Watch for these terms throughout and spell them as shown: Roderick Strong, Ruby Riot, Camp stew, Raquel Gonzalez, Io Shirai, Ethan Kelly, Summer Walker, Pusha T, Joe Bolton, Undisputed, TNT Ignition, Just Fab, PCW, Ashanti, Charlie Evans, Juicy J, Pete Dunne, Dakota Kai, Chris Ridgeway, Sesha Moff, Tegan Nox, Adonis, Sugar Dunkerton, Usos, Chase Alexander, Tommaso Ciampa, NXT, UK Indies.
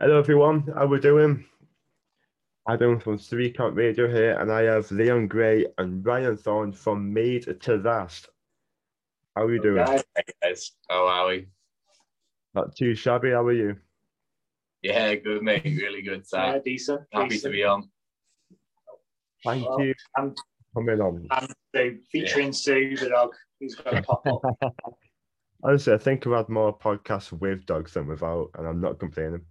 Hello everyone, how we doing? Adam from 3 Count Radio here, and I have Leon Gray and Ryan Thorne from Made to Last. How are you doing? Hi guys, how are we? Not too shabby, how are you? Yeah, good mate, really good. Yeah, decent. Happy to be on. Thank you for coming on. And featuring Sue the dog, who's going to pop up. Honestly, I think we've had more podcasts with dogs than without, and I'm not complaining.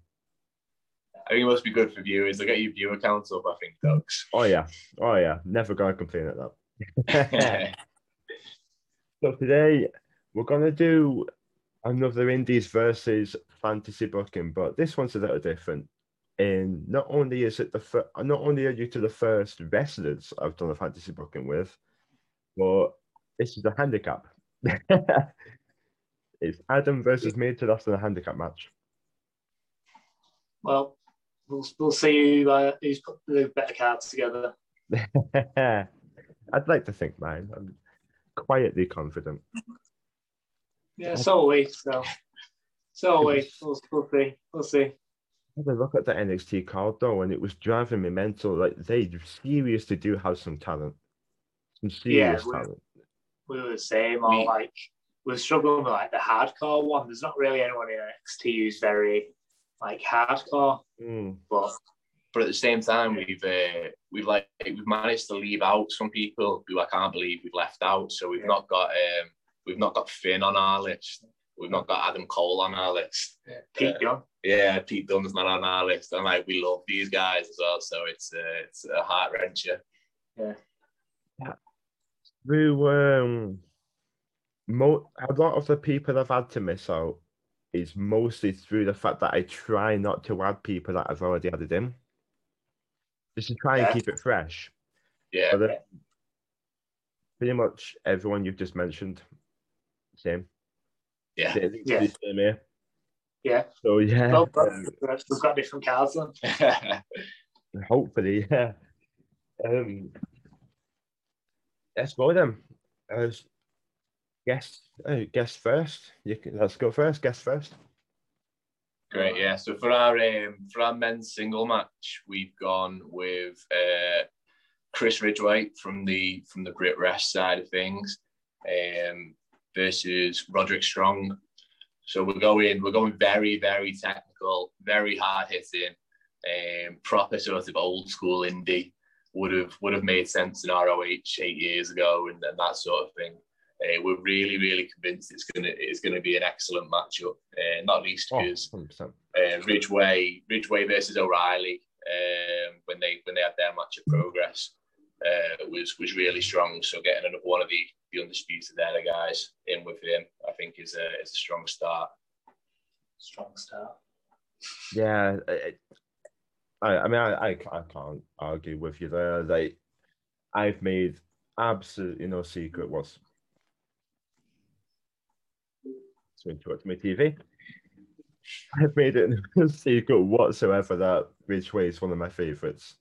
I think it must be good for viewers. They get your viewer counts up, I think, dogs. Oh, yeah. Never going to complain at that. So today, we're going to do another Indies versus Fantasy Booking, but this one's a little different. And not only are you to the first wrestlers I've done a Fantasy Booking with, but this is a handicap. It's Adam versus Made to Last in a handicap match. Well, we'll see who's put the better cards together. I'd like to think mine. I'm quietly confident. Yeah, so are we. So are we. We'll see. I had a look at the NXT card, though, and it was driving me mental. Like, they seriously do have some talent. Some serious talent. We were the same. We're struggling with, the hardcore one. There's not really anyone in NXT who's very... hardcore, but at the same time, we've managed to leave out some people who I can't believe we've left out. So we've not got Finn on our list. We've not got Adam Cole on our list. Yeah. Pete Dunne. Yeah, Pete Dunne's not on our list. And we love these guys as well. So it's a heart wrencher. Yeah. A lot of the people I've had to miss out. It's mostly through the fact that I try not to add people that I've already added in. Just to try and keep it fresh. Yeah. Pretty much everyone you've just mentioned. Same. Yeah. Yeah. So, yeah. Well, we've got different cards then. Hopefully, yeah. Let's go then. Guess first. Let's go first. Guess first. Great, yeah. So for our men's single match, we've gone with Chris Ridgeway from the Brit Rest side of things, versus Roderick Strong. So we're going very, very technical, very hard hitting, proper sort of old school indie would have made sense in ROH 8 years ago and that sort of thing. We're really, really convinced it's gonna be an excellent matchup, not least because Ridgeway versus O'Reilly, when they had their match at Progress, was really strong. So getting one of the Undisputed era guys in with him, I think is a strong start. Strong start. Yeah, I mean I can't argue with you there. I've made absolutely no secret what's. Interrupt my TV. I've made it no secret whatsoever that Ridgeway is one of my favourites.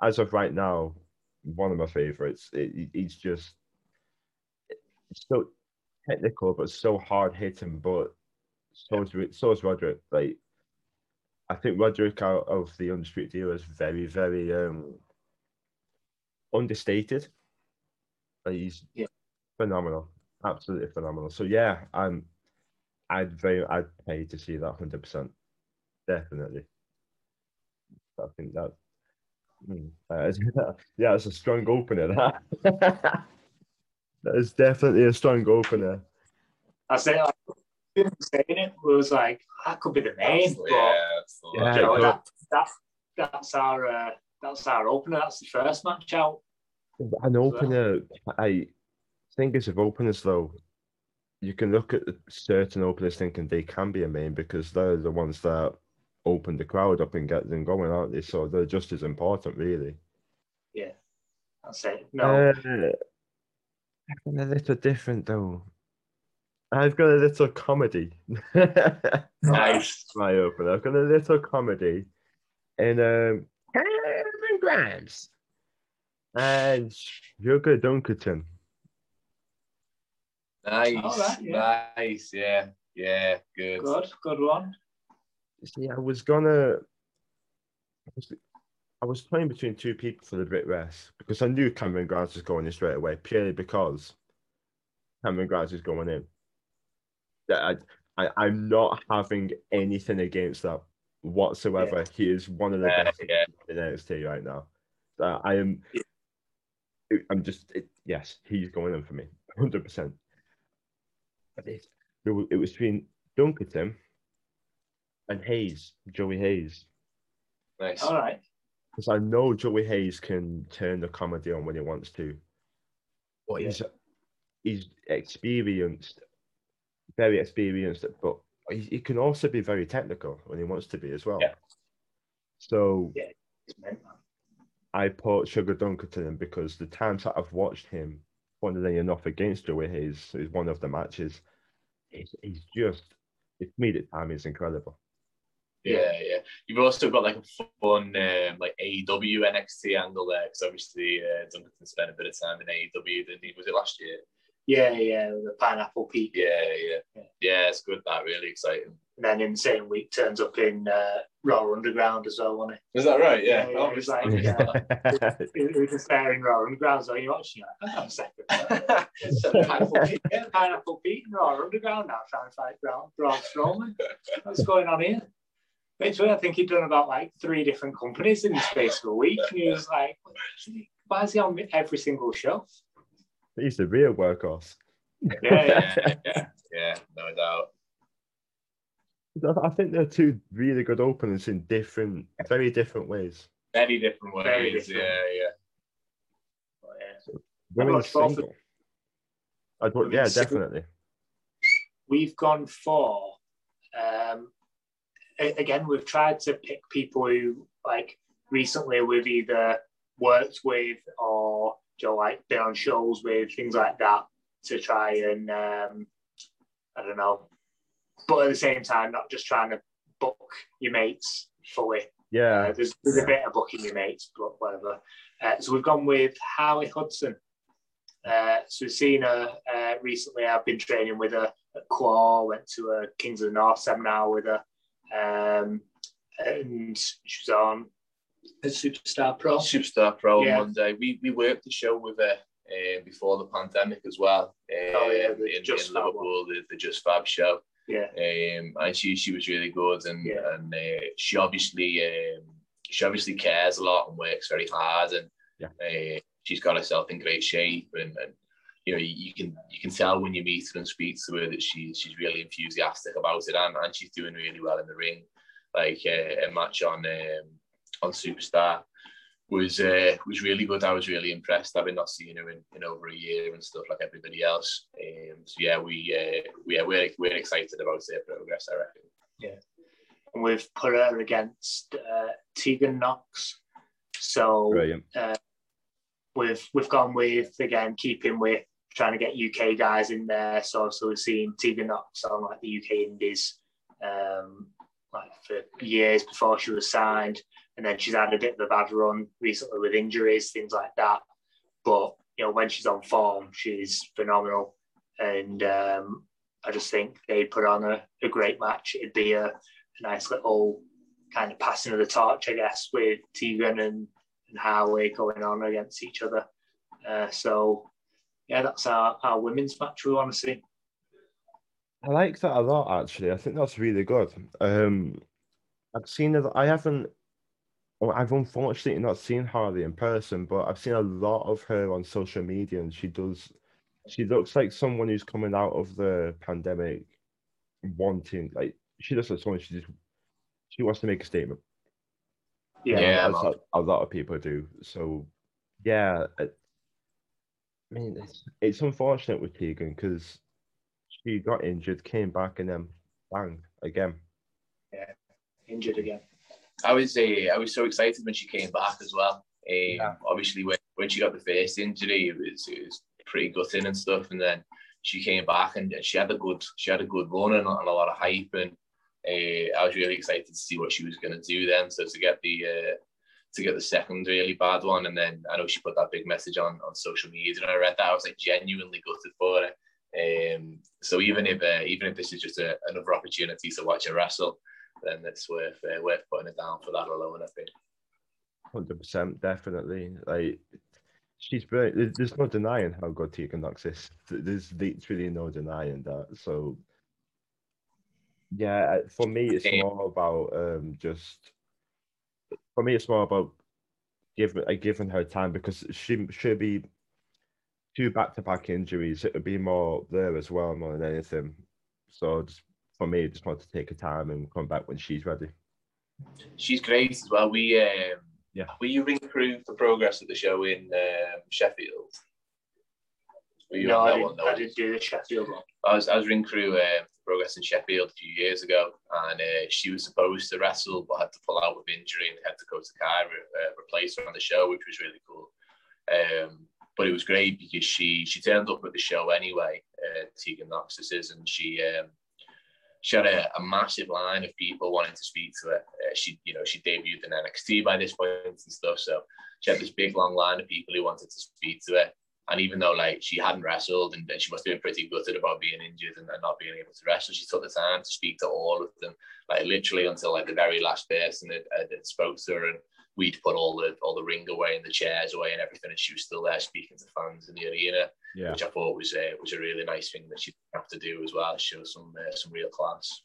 As of right now, one of my favourites. He's just so technical, but so hard hitting. But so is Roderick. I think Roderick out of the Undisputed Era is very, very understated. He's phenomenal. Absolutely phenomenal. So yeah, I'd pay to see that 100%. Definitely. I think that. Yeah, it's a strong opener. That is definitely a strong opener. I said, saying it was that could be the name. That's our opener. That's the first match out. An opener, Thing is, with openers though, you can look at certain openers thinking they can be a main because they're the ones that open the crowd up and get them going, aren't they? So they're just as important, really. Yeah, that's it. No, a little different though. I've got a little comedy. Nice, my opener. I've got a little comedy, and Cameron Grimes and Sugar Dunkerton. Nice, yeah, good. Good one. See, I was playing between two people for the Brit Rest because I knew Cameron Grimes was going in straight away, purely because Cameron Grimes is going in. I'm not having anything against that whatsoever. Yeah. He is one of the best in NXT right now. So yes, he's going in for me, 100%. It was between Dunkerton and Hayes, Joey Hayes. Nice. All right. Because I know Joey Hayes can turn the comedy on when he wants to. But he's experienced, very experienced, but he can also be very technical when he wants to be as well. Yeah. So I put Sugar Dunkerton in because the times that I've watched him, funnily enough, against Joey Hayes is one of the matches. He's just, his comedic time is incredible. Yeah. You've also got like a fun like AEW NXT angle there, because obviously Dunkerton spent a bit of time in AEW, didn't he? Was it last year? Yeah, the Pineapple Pete. Yeah, it's good, that really exciting. And then in the same week, turns up in Raw Underground as well, wasn't it? Is that right? Yeah. It was just there in Raw Underground, so you're watching that. Hang on a second. Pineapple Pete and Raw Underground now, trying to fight Braun Strowman. What's going on here? Literally, I think he'd done about like 3 different companies in the space of a week, and he was like, why is he on every single show? He's the real workhorse. Yeah, no doubt. I think they're 2 really good openers in different, very different ways. Yeah. Women's single. Yeah, definitely. We've gone for. Again, we've tried to pick people who, like, recently we've either worked with or been on shows with, things like that, to try and I don't know, but at the same time not just trying to book your mates fully. There's a bit of booking your mates, but whatever. So we've gone with Harley Hudson. So we've seen her recently. I've been training with her at Claw, went to a Kings of the North seminar with her, and she was on Superstar Pro on Monday. We worked the show with her before the pandemic as well. In Liverpool, the Just Fab show. Yeah. And she was really good, and she obviously cares a lot and works very hard, and she's got herself in great shape, and you know you can tell when you meet her and speak to her that she's really enthusiastic about it, and she's doing really well in the ring. Like a match on Superstar was really good. I was really impressed. I've been not seeing her in over a year and stuff, like everybody else. We're excited about their progress, I reckon. Yeah, and we've put her against Tegan Nox. So we've gone with, again, keeping with trying to get UK guys in there. So we've seen Tegan Nox on like the UK Indies, like for years before she was signed. And then she's had a bit of a bad run recently with injuries, things like that. But, you know, when she's on form, she's phenomenal. And I just think they put on a great match. It'd be a nice little kind of passing of the torch, I guess, with Tegan and Harley going on against each other. That's our women's match we want to see. I like that a lot, actually. I think that's really good. I've unfortunately not seen Harley in person, but I've seen a lot of her on social media, and she looks like someone who's coming out of the pandemic wanting, like, she looks like someone she wants to make a statement. Yeah, that's what a lot of people do. So, yeah, I mean, it's unfortunate with Tegan because she got injured, came back, and then bang, again. Yeah, injured again. I was so excited when she came back as well. Obviously, when she got the first injury, it was pretty gutting and stuff. And then she came back, and she had a good run and a lot of hype. And I was really excited to see what she was going to do then. So to get the second really bad one, and then I know she put that big message on social media, and I read that. I was like genuinely gutted for her. So even if this is just another opportunity to watch her wrestle, then it's worth putting it down for that alone, I think. 100%, definitely. Like, she's brilliant. There's no denying how good Tegan Nox is. There's literally no denying that. So, yeah, for me, it's more about giving her time, because she'll be two back-to-back injuries. It'll be more there as well, more than anything. So, just, for me, I just want to take her time and come back when she's ready. She's great as well. Were you ring crew for Progress at the show in Sheffield? I didn't do the Sheffield one. I was ring crew for Progress in Sheffield a few years ago, and she was supposed to wrestle but had to pull out with injury and had to go to Cairo, replace her on the show, which was really cool. But it was great because she turned up at the show anyway, Tegan Nox, and she had a massive line of people wanting to speak to her. She debuted in NXT by this point and stuff, so she had this big long line of people who wanted to speak to her. And even though she hadn't wrestled and she must have been pretty gutted about being injured and not being able to wrestle, she took the time to speak to all of them, literally until the very last person that spoke to her. And we'd put all the ring away and the chairs away and everything, and she was still there speaking to fans in the arena, which I thought was a really nice thing that she'd have to do as well. Show some real class.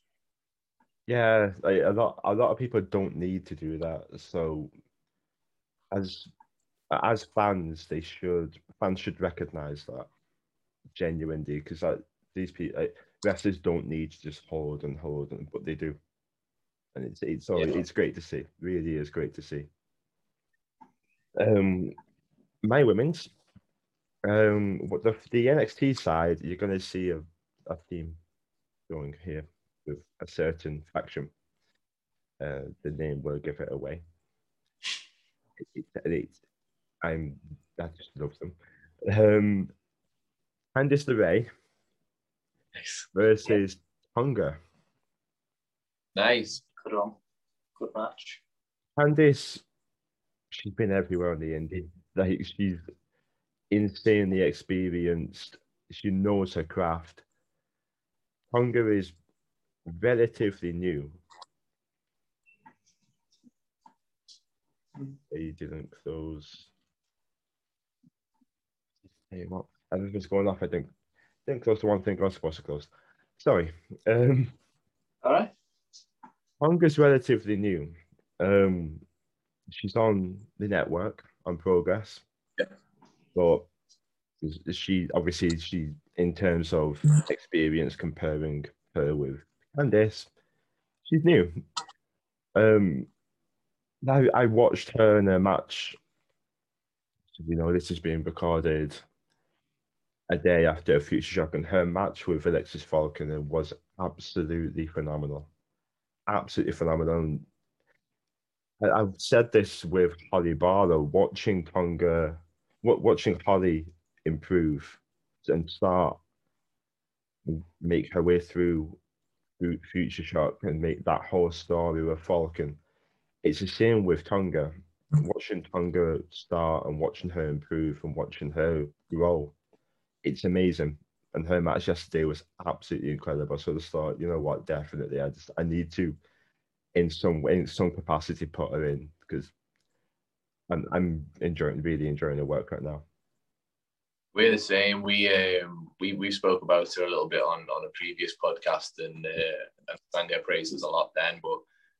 Yeah, a lot of people don't need to do that. So as fans, fans should recognise that genuinely, because these people, wrestlers don't need to just hold, but they do, and it's great to see. Really is great to see. My women's, the NXT side, you're going to see a theme going here with a certain faction. The name will give it away. I just love them. Candice LeRae versus Tonga. Nice, good match. Candice, she's been everywhere on the indie. She's insanely experienced. She knows her craft. Tonga is relatively new. They didn't close. Hey, what? Everything's going off. I think didn't close to one thing I was supposed to close. Sorry. All right. Tonga's relatively new. She's on the network on Progress, but she obviously in terms of experience, comparing her with Candice, she's new. Now, I watched her in a match. This is being recorded a day after Future Shock, and her match with Alexis Falconer was absolutely phenomenal. Absolutely phenomenal. And I've said this with Holly Barlow, watching Holly improve and start and make her way through Future Shock and make that whole story with Falcon. It's the same with Tonga. Watching Tonga start and watching her improve and watching her grow, it's amazing. And her match yesterday was absolutely incredible. So I just thought, you know what, definitely, I need to, in some capacity, put her in, because I'm really enjoying her work right now. We're the same. We spoke about her a little bit on a previous podcast and sang her praises a lot then, but.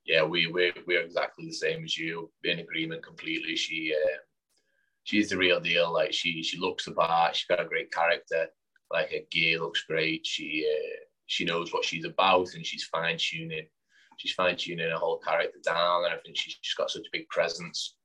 Yeah, we're exactly the same as you. In agreement completely. She's the real deal. She looks the part. She's got a great character. Her gear looks great. She knows what she's about, and she's fine-tuning. She's fine-tuning her whole character down, and I think she's just got such a big presence.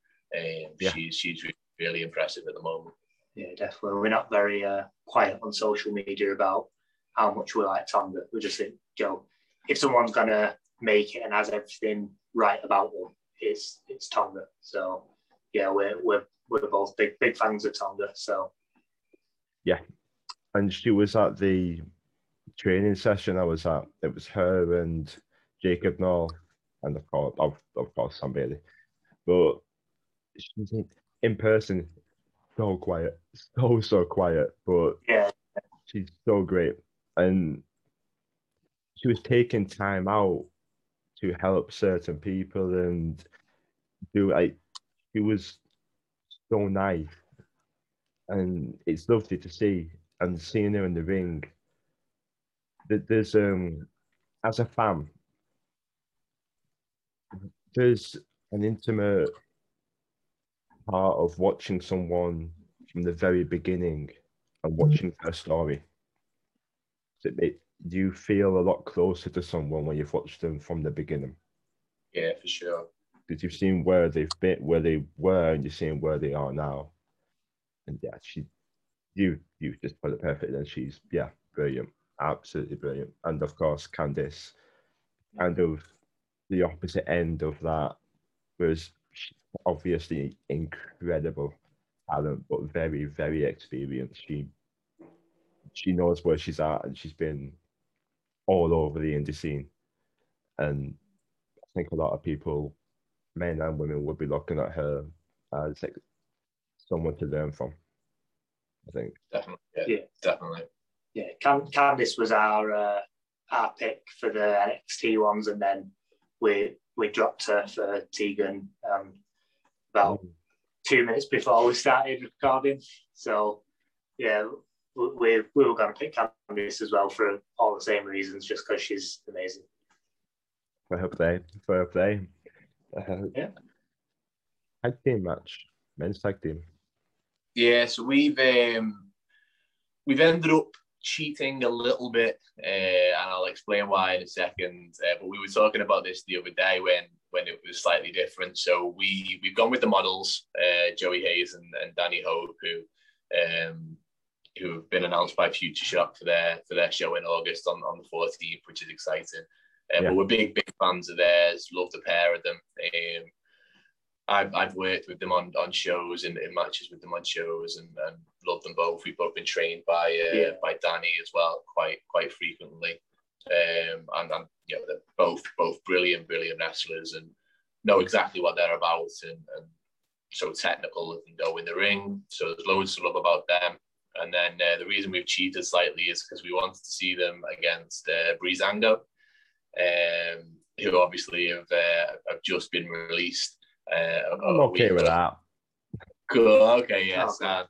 She's really impressive at the moment. Yeah, definitely. We're not very quiet on social media about how much we like Tonga. We just think, Joe, if someone's gonna make it and has everything right about them, it's Tonga. So yeah, we're both big fans of Tonga. So yeah, and she was at the training session I was at. It was her and Jacob North and of course Sam Bailey. But she's in person, so quiet, so quiet. But yeah, she's so great, and she was taking time out to help certain people and do like it was so nice, and it's lovely to see. And seeing her in the ring, that there's as a fan, there's an intimate part of watching someone from the very beginning and watching their story. You feel a lot closer to someone when you've watched them from the beginning. Yeah, for sure. Because you've seen where they've been, where they were, and you're seeing where they are now. And yeah, you just put it perfect. And she's brilliant, absolutely brilliant. And of course, Candice, kind of the opposite end of that, was obviously incredible talent, but very, very experienced. She knows where she's at, and she's been all over the indie scene. And I think a lot of people, men and women, would be looking at her as like someone to learn from, I think. Definitely, yeah. Definitely. Yeah, Candice was our pick for the NXT ones, and then we dropped her for Tegan about 2 minutes before we started recording. So, yeah, we were going to pick Candice as well for all the same reasons, just because she's amazing. Fair play. Yeah. Tag team match, men's tag team. Yeah, so we've ended up cheating a little bit, and I'll explain why in a second. But we were talking about this the other day when it was slightly different. So we've gone with the models, Joey Hayes and Danny Hope, who have been announced by Future Shock for their show in August on the 14th, which is exciting. But we're big fans of theirs. Love the pair of them. I've worked with them on shows and in matches with them on shows, and love them both. We've both been trained by Danny as well, quite frequently, and you know, they're both brilliant wrestlers and know exactly what they're about, and so technical and go in the ring. So there's loads to love about them. And then the reason we've cheated slightly is because we wanted to see them against Breezango, who obviously have just been released. I'm okay with that. Good. Okay. Yeah. Oh, sad.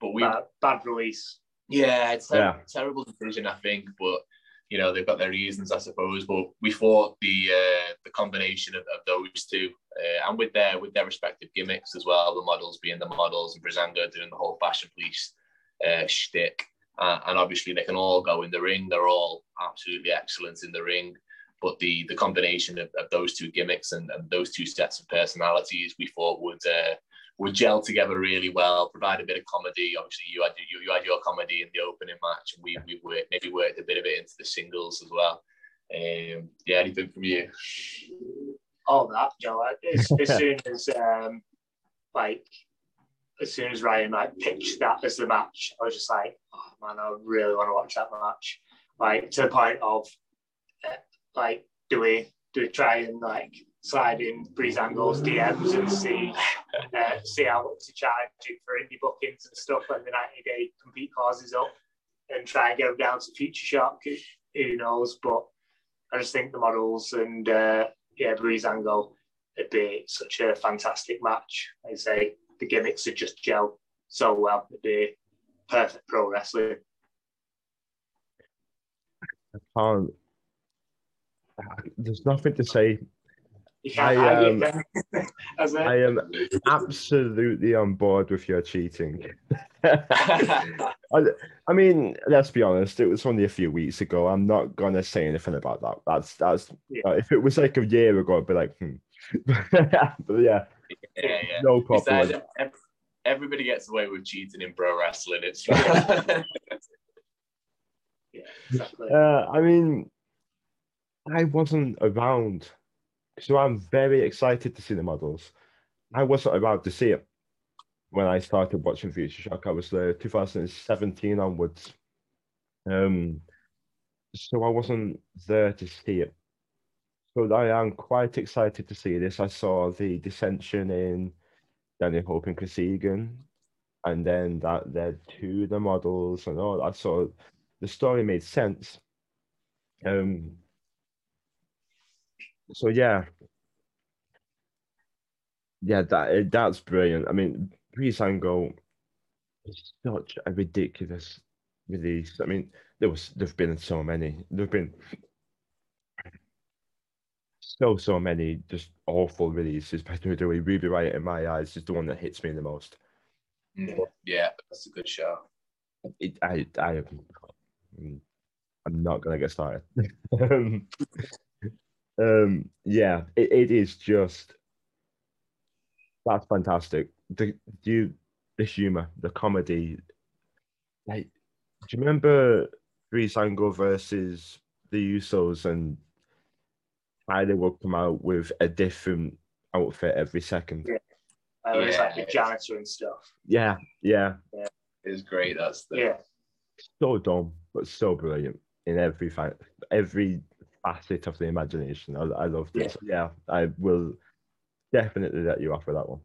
But we bad release. Yeah, it's terrible decision, I think. But you know, they've got their reasons, I suppose. But we thought the combination of those two, and with their respective gimmicks as well, the models being the models and Breezango doing the whole fashion police shtick, and obviously they can all go in the ring. They're all absolutely excellent in the ring. But the combination of those two gimmicks and those two sets of personalities, we thought would gel together really well, provide a bit of comedy. Obviously, you had your comedy in the opening match, and we maybe worked a bit of it into the singles as well. Anything from you? All that, Joe. As soon as Ryan pitched that as the match, I was just like, oh man, I really want to watch that match. Like, to the point of. Do we try and slide in Breezango's DMs and see how much to charge for indie bookings and stuff when the 90-day compete clause is up, and try and get them down to Future Shock? Who knows? But I just think the models and Breezango, it'd be such a fantastic match. Like I say, the gimmicks would just gel so well. It'd be perfect pro wrestling. There's nothing to say. I am absolutely on board with your cheating. I mean, let's be honest. It was only a few weeks ago. I'm not gonna say anything about that. That's if it was like a year ago, I'd be like, But yeah. No problem. Everybody gets away with cheating in pro wrestling. It's yeah, exactly. I mean. I wasn't around, so I'm very excited to see the models. I wasn't around to see it when I started watching Future Shock. I was there 2017 onwards, so I wasn't there to see it. So I am quite excited to see this. I saw the dissension in Danny Hope and Chris Egan, and then that led to the models and all that. So the story made sense. So yeah, that's brilliant. I mean, Breezango is such a ridiculous release. I mean, there've been so many. There've been so many just awful releases by WWE. Ruby Riot, in my eyes, is the one that hits me the most. Yeah, that's a good show. I'm not gonna get started. Yeah, it is just, that's fantastic. The humor, the comedy. Like, do you remember Breezango versus the Usos, and Tyler would come out with a different outfit every second? Yeah. It was like a janitor and stuff. Yeah. It was great. That's so dumb, but so brilliant in every facet of the imagination. I loved it. Yeah, I will definitely let you off with that one.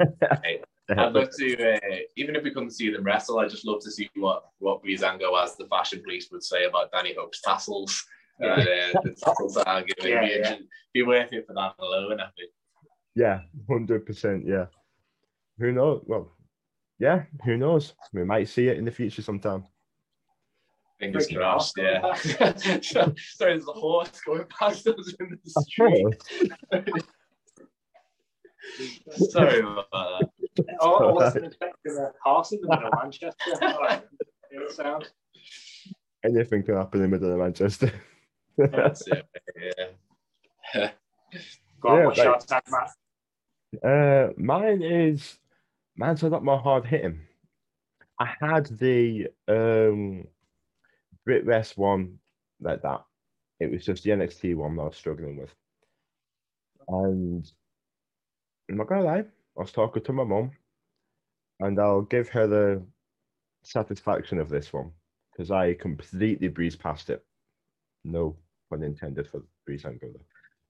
Right. I'd love to, even if we couldn't see them wrestle, I'd just love to see what Breezango, as the fashion police, would say about Danny Hook's tassels. The tassels are giving be worth it for that alone, I think. Yeah, 100%. Yeah. Who knows? Well, yeah, who knows? We might see it in the future sometime. Fingers crossed, yeah. Sorry, there's a horse going past us in the street. Sorry about that. I wasn't expecting a horse in the middle of Manchester. Anything can happen in the middle of Manchester. That's it, yeah. Go on, what's your tag, Matt? Mine is, mine's a lot more hard hitting. I had the Brit Rest one like that. It was just the NXT one that I was struggling with. And I'm not gonna lie, I was talking to my mum, and I'll give her the satisfaction of this one because I completely breezed past it. No pun intended for Breezango.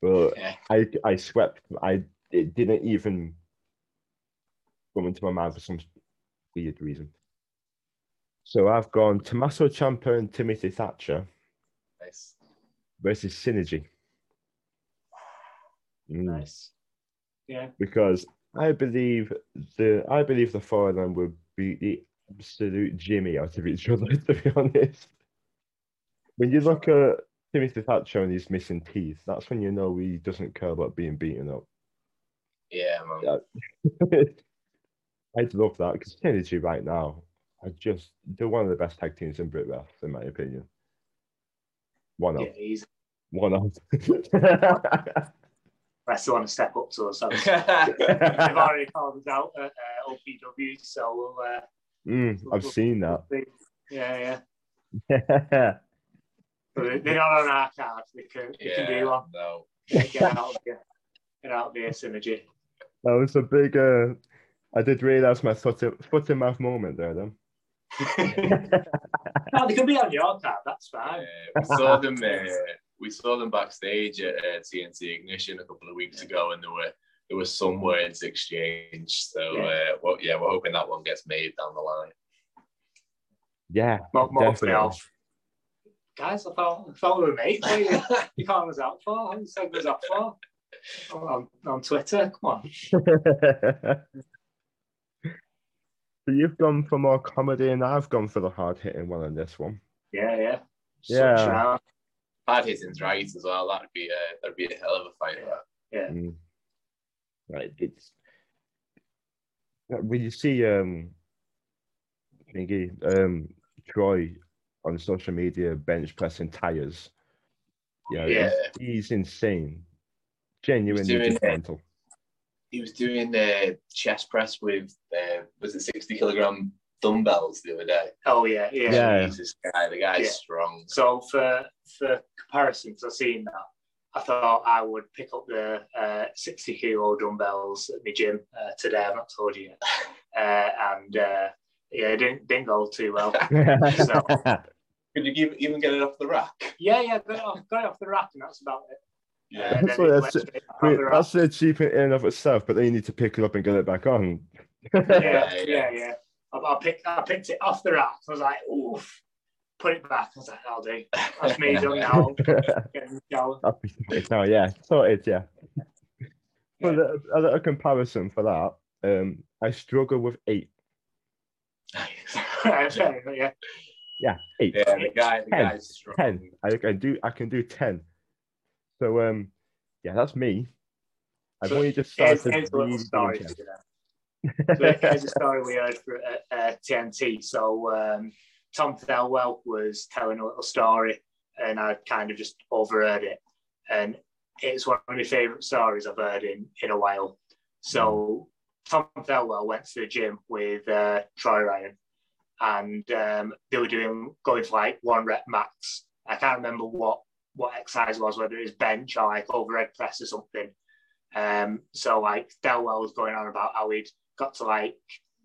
But I swept. It didn't even come into my mind for some weird reason. So I've gone Tommaso Ciampa and Timothy Thatcher versus Synergy. Nice. Yeah. Because I believe the four of them would beat the absolute Jimmy out of each other, to be honest. When you look at Timothy Thatcher and he's missing teeth, that's when you know he doesn't care about being beaten up. Yeah, man. Yeah. I'd love that because Synergy right now, they're one of the best tag teams in Brit Ref, in my opinion. One of. I still want to step up to us. They've already called us out at OPW, so we'll seen that. Yeah. They're not on our card. They can do one. No. Get out of here, Synergy. That was a big. I did realise my foot in mouth moment there, then. No, they could be on your card. That's fine. Yeah, we saw them. We saw them backstage at TNT Ignition a couple of weeks ago, and there were some words exchanged. So, we're hoping that one gets made down the line. Yeah, definitely. Guys, I thought we were mates. You called us out for? Who said us out for? On Twitter, come on. So you've gone for more comedy, and I've gone for the hard hitting one on this one. Yeah. Hard hitting's right as well. That'd be a hell of a fight. Yeah. Right. It's when you see Troy on social media bench pressing tires. Yeah. He's insane. Genuinely mental. He was doing the chest press with 60-kilogram dumbbells the other day. Oh yeah. Jesus, the guy's strong. So for comparison, because I've seen that, I thought I would pick up the 60-kilo dumbbells at my gym today. I've not told you yet, and it didn't go too well. So, could you even get it off the rack? Yeah, got it off the rack, and that's about it. Yeah, that's the achievement in and of itself, but then you need to pick it up and get it back on. I picked it off the rack. I was like, oof. put it back. I was like, that'll do. That's me done now. Oh, yeah. Sorted, yeah. Well, a little comparison for that. I struggle with 8. Yeah. Yeah, 8. Yeah, the guy's struggling. 10. I can do 10. So, yeah, that's me. I've only just started. Here's a little story. So here's a story we heard for TNT. So Tom Thelwell was telling a little story, and I kind of just overheard it. And it's one of my favourite stories I've heard in a while. So Tom Thelwell went to the gym with Troy Ryan, and they were going for like 1 rep max. I can't remember what exercise it was, whether it was bench or like overhead press or something. So like Thelwell was going on about how he'd got to like,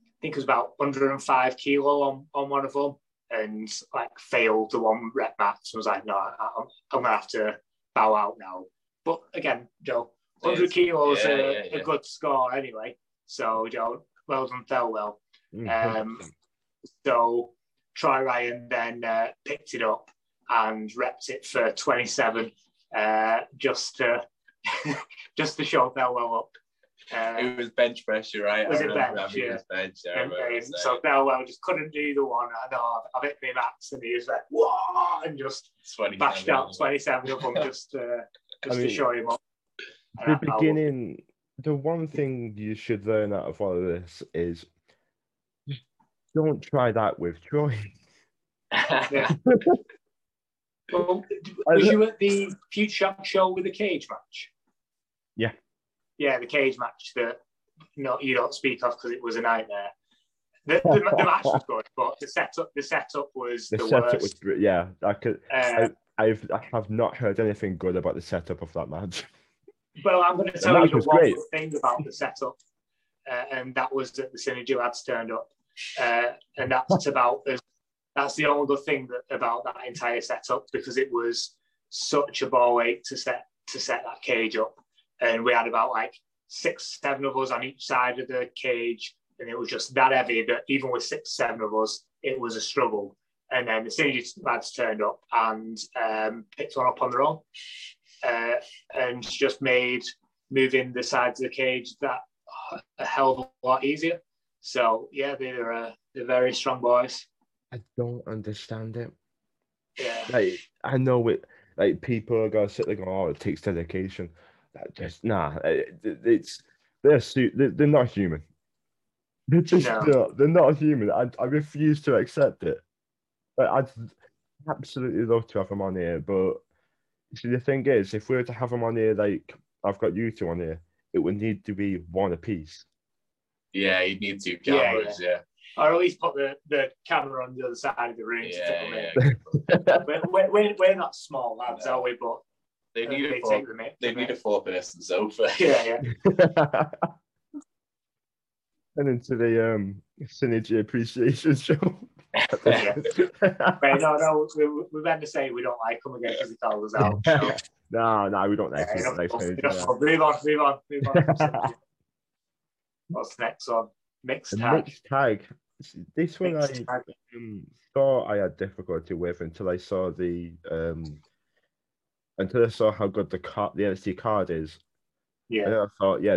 I think it was about 105 kilo on one of them, and like failed the 1 rep max and was like, no, I'm going to have to bow out now. But again, Joe, 100 kilos is a good score anyway. So Joe, well done Thelwell. So Troy Ryan then picked it up and repped it for 27 just to show Thelwell up. It was bench pressure, right? Was it bench? Yeah. So Thelwell just couldn't do the one. I know, I've hit my max, and he was like, whoa, and just bashed out 27 of them just to show him up. The beginning, the one thing you should learn out of all of this is don't try that with Troy. Yeah. Well, was you at the Future Shock show with the cage match? Yeah. Yeah, the cage match that you don't speak of because it was a nightmare. The match was good, but the setup was the worst. Was, yeah, I have not heard anything good about the setup of that match. Well, I'm going to tell you one thing about the setup, and that was that the Synergy lads turned up, and that's about as that's the only good thing about that entire setup, because it was such a ball ache to set that cage up. And we had about like 6, 7 of us on each side of the cage. And it was just that heavy that even with 6, 7 of us, it was a struggle. And then the Synergy lads turned up and picked one up on their own and just made moving the sides of the cage that a hell of a lot easier. So, yeah, they're very strong boys. I don't understand it. Yeah. Like, I know it. Like, people are going to sit there going, oh, it takes dedication. That just, nah. They're not human. They're just not. They're not human. I refuse to accept it. Like, I'd absolutely love to have them on here, but see, the thing is, if we were to have them on here, like I've got you two on here, it would need to be one apiece. Yeah, you'd need 2 cameras, yeah. Or at least put the camera on the other side of the room to take them in. We're not small lads, are we? But they need a 4-person sofa. Yeah, yeah. And into the Synergy appreciation show. Wait, no, we meant to say we don't like them again because they told us out. No, we don't like them. Move on. What's the next one? Mixed tag. This one thought I had difficulty with until I saw how good the NXT card is. Yeah. And I thought, I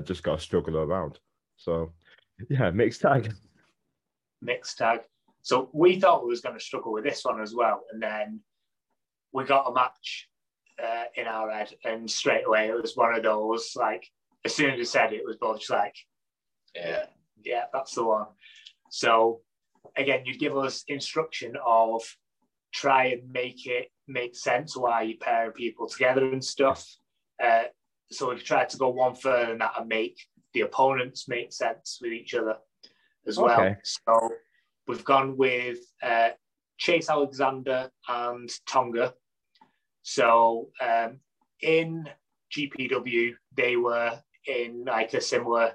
just got to struggle around. So, yeah, mixed tag. So we thought we was going to struggle with this one as well. And then we got a match in our head. And straight away, it was one of those, like, as soon as we said it was both just like, yeah, that's the one. So, again, you'd give us instruction of try and make it make sense why you pair people together and stuff. So we've tried to go one further than that and make the opponents make sense with each other as well. Okay. So we've gone with Chase Alexander and Tonga. So in GPW, they were in like a similar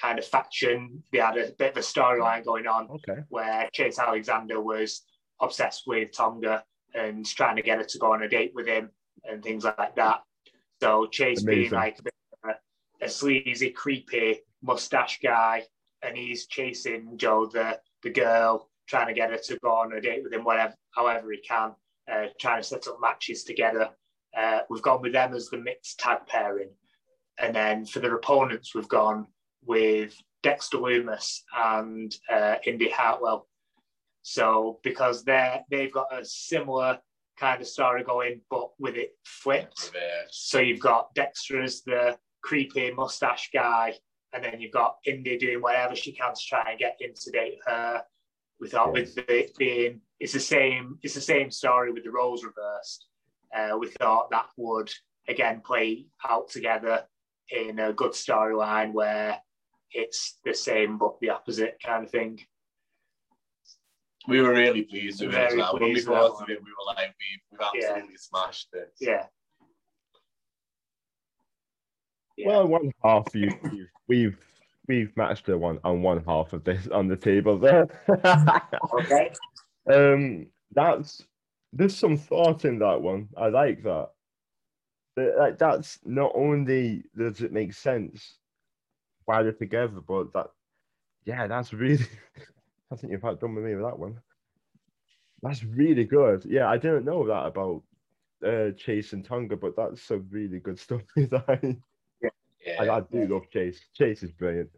kind of faction. They had a bit of a storyline going on where Chase Alexander was obsessed with Tonga and trying to get her to go on a date with him and things like that. So Chase being like a bit of a sleazy, creepy mustache guy, and he's chasing Joe, the girl trying to get her to go on a date with him, whatever, however he can, trying to set up matches together. We've gone with them as the mixed tag pairing. And then for their opponents, we've gone with Dexter Lumis and Indi Hartwell. So because they've got a similar kind of story going, but with it flipped. So you've got Dexter as the creepy mustache guy, and then you've got Indi doing whatever she can to try and get him to date her. We thought with it being it's the same story with the roles reversed. We thought that would again play out together in a good storyline where it's the same but the opposite kind of thing. We were really pleased with it as well. When we got to it, we were like, we've absolutely smashed it. Yeah. Well, one half we've matched the one on one half of this on the table there. Okay. There's some thought in that one. I like that. Like that's not only does it make sense why they're together, but that's really. I think you've had done with me with that one. That's really good. Yeah, I didn't know that about Chase and Tonga, but that's some really good stuff. I do love Chase. Chase is brilliant.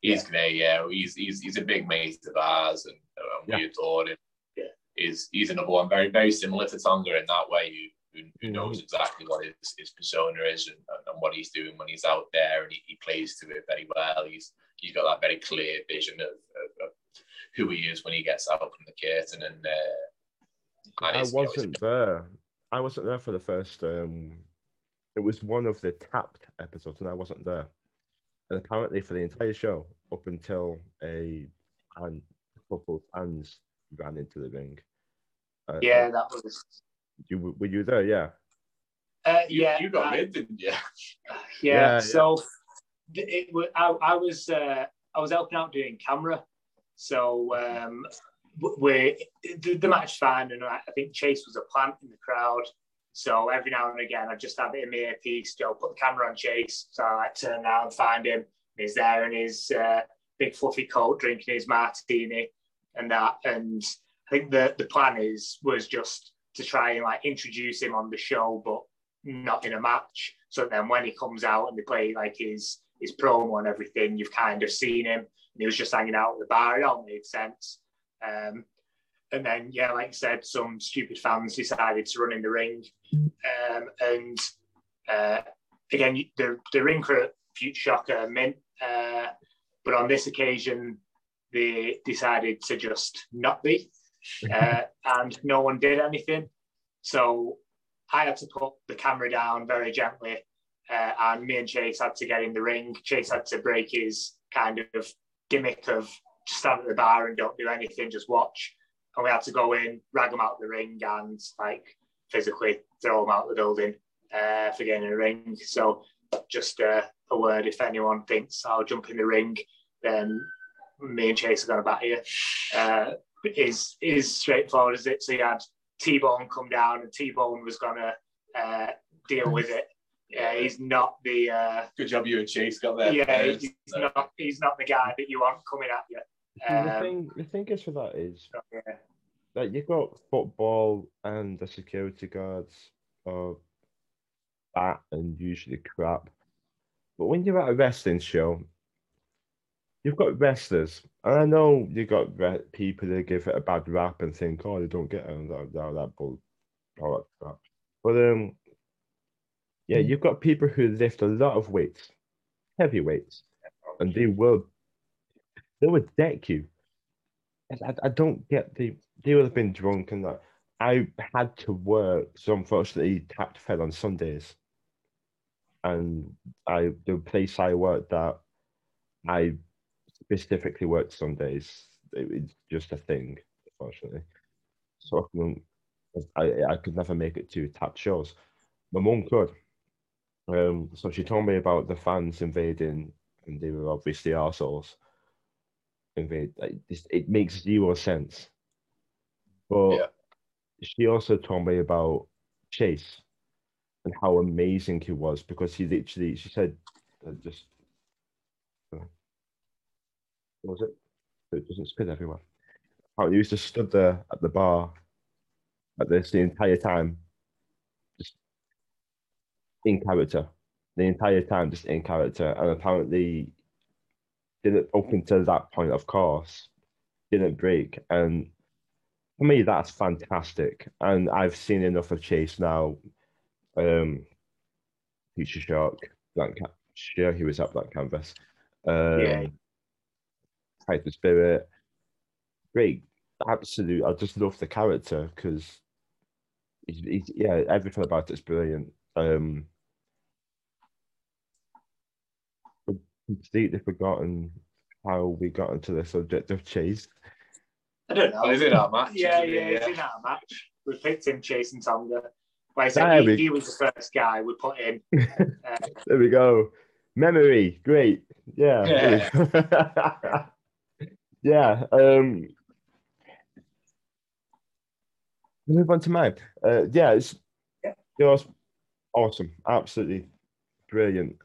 He's great. Yeah, he's a big mate of ours, and we adore him. Yeah, he's another one very very similar to Tonga in that way. Who knows exactly what his persona is and what he's doing when he's out there, and he plays to it very well. He's got that very clear vision of who he is when he gets out from the curtain. And I wasn't there for the first. It was one of the tapped episodes, and I wasn't there. And apparently, for the entire show, up until a couple of fans ran into the ring. That was. Were you there? Yeah. You got in, didn't you? Yeah. So. I was helping out doing camera, so the match fine, and I think Chase was a plant in the crowd. So every now and again, I just have it in my earpiece. Joe, put the camera on Chase, so I turn around and find him. He's there in his big fluffy coat, drinking his martini, and that. And I think the plan was just to try and introduce him on the show, but not in a match. So then when he comes out and they play his promo and everything, you've kind of seen him. And he was just hanging out at the bar. It all made sense. And then, like I said, some stupid fans decided to run in the ring. Again, the ring crew at Future Shock are mint. But on this occasion, they decided to just not be. And no one did anything. So I had to put the camera down very gently, and me and Chase had to get in the ring. Chase had to break his kind of gimmick of just stand at the bar and don't do anything, just watch. And we had to go in, rag him out of the ring, and physically throw him out of the building for getting in the ring. So just a word, if anyone thinks I'll jump in the ring, then me and Chase are going to bat you. Is straightforward as it. So you had T-Bone come down, and T-Bone was going to deal with it. He's not the... Good job you and Chase got there. Yeah, he's not the guy that you want coming at you. The thing is for that is that you've got football and the security guards are fat and usually crap. But when you're at a wrestling show, you've got wrestlers. And I know you've got people that give it a bad rap and think, oh, they don't get it, all that crap. But you've got people who lift a lot of weights, heavy weights, and they will deck you. I don't get they would have been drunk and that. I had to work, so unfortunately, Tapped fell on Sundays, and the place I worked at, I specifically worked Sundays. It's just a thing, unfortunately. So I could never make it to Tapped shows. My mum could. So she told me about the fans invading, and they were obviously arseholes. It makes zero sense. But she also told me about Chase and how amazing he was, because she said, just... What was it? So it doesn't spit everywhere. Oh, he was just stood there at the bar at this the entire time. Just in character. The entire time, just in character. And apparently didn't, up until that point, of course, didn't break. And for me, that's fantastic. And I've seen enough of Chase now. Future Shock, Blank Canvas. Sure, he was at Blank Canvas. Yeah. Type of Spirit. Great. Absolute. I just love the character because, yeah, everything about it's brilliant. Completely forgotten how we got into the subject of Chase. I don't know. Is it our match? Yeah. It's in our match. We picked him, Chase and Tonga. Well, he was the first guy we put in. There we go. Memory. Great. Yeah. Yeah. Move on to mine. It's awesome. Absolutely brilliant.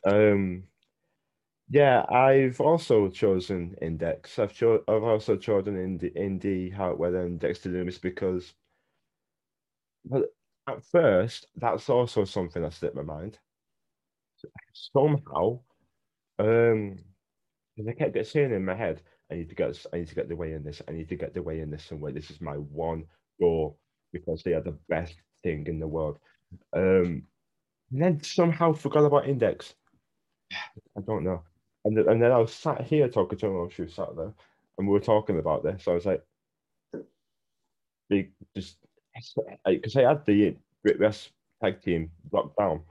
Yeah, I've also chosen Index. I've also chosen Indi Hartwell and Dexter Lumis because, well, at first, that's also something that slipped my mind. Somehow, because I kept getting saying in my head, I need to get the way in this. I need to get the way in this somewhere. This is my one goal because they are the best thing in the world. And then somehow forgot about Index. I don't know. And then I was sat here talking to her. She was sat there, and we were talking about this. So I was like, because I had the Brit West tag team locked down.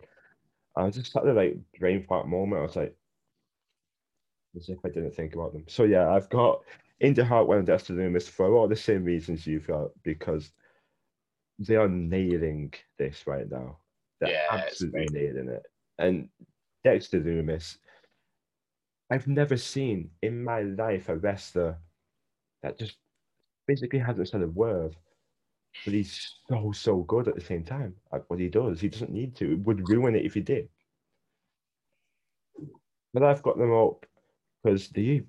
I was just at the like brain fart moment. I was like, as if I didn't think about them. So yeah, I've got Indi Hartwell and Dexter Lumis for all the same reasons you've got, because they are nailing this right now. They're absolutely nailing it. And Dexter Lumis, I've never seen in my life a wrestler that just basically hasn't said a word, but he's so good at the same time at what he does. He doesn't need to. It would ruin it if he did. But I've got them up because the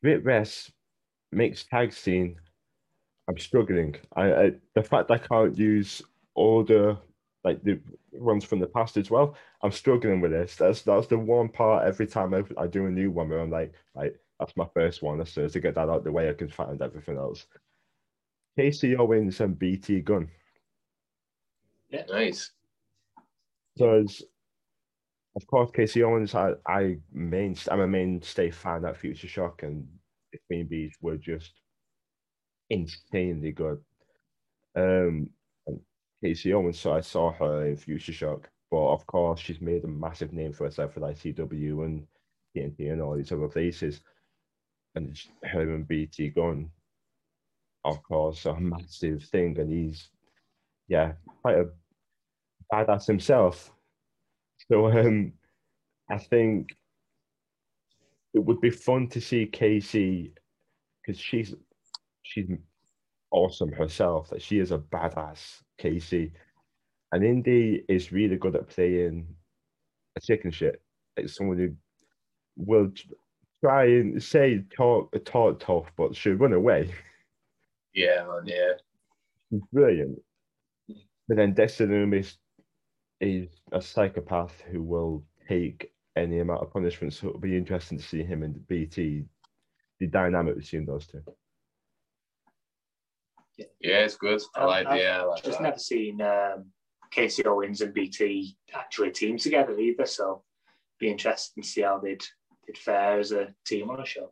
Brit West mixed tag scene, I'm struggling. I the fact I can't use older, like the ones from the past as well, I'm struggling with this. That's the one part every time I do a new one where I'm like that's my first one. As soon as I get that out of the way, I can find everything else. Casey Owens and BT Gunn. Yeah, nice. Because, of course, Casey Owens, I'm a mainstay fan at Future Shock, and the Queen Bees were just insanely good. And Casey Owens, so I saw her in Future Shock, but of course, she's made a massive name for herself at ICW and TNT and all these other places. And her and BT Gunn, of course, a massive thing, and he's quite a badass himself. So I think it would be fun to see Casey, because she's awesome herself. That she is a badass Casey, and Indi is really good at playing a chicken shit, like someone who will try and say talk tough, but she'll run away. Yeah, man, yeah. Brilliant. But then Dexter Lumis is a psychopath who will take any amount of punishment, so it'll be interesting to see him and BT, the dynamic between those two. Yeah, it's good. I like I've just never seen Casey Owens and BT actually team together either, so it'd be interesting to see how they'd fare as a team on a show.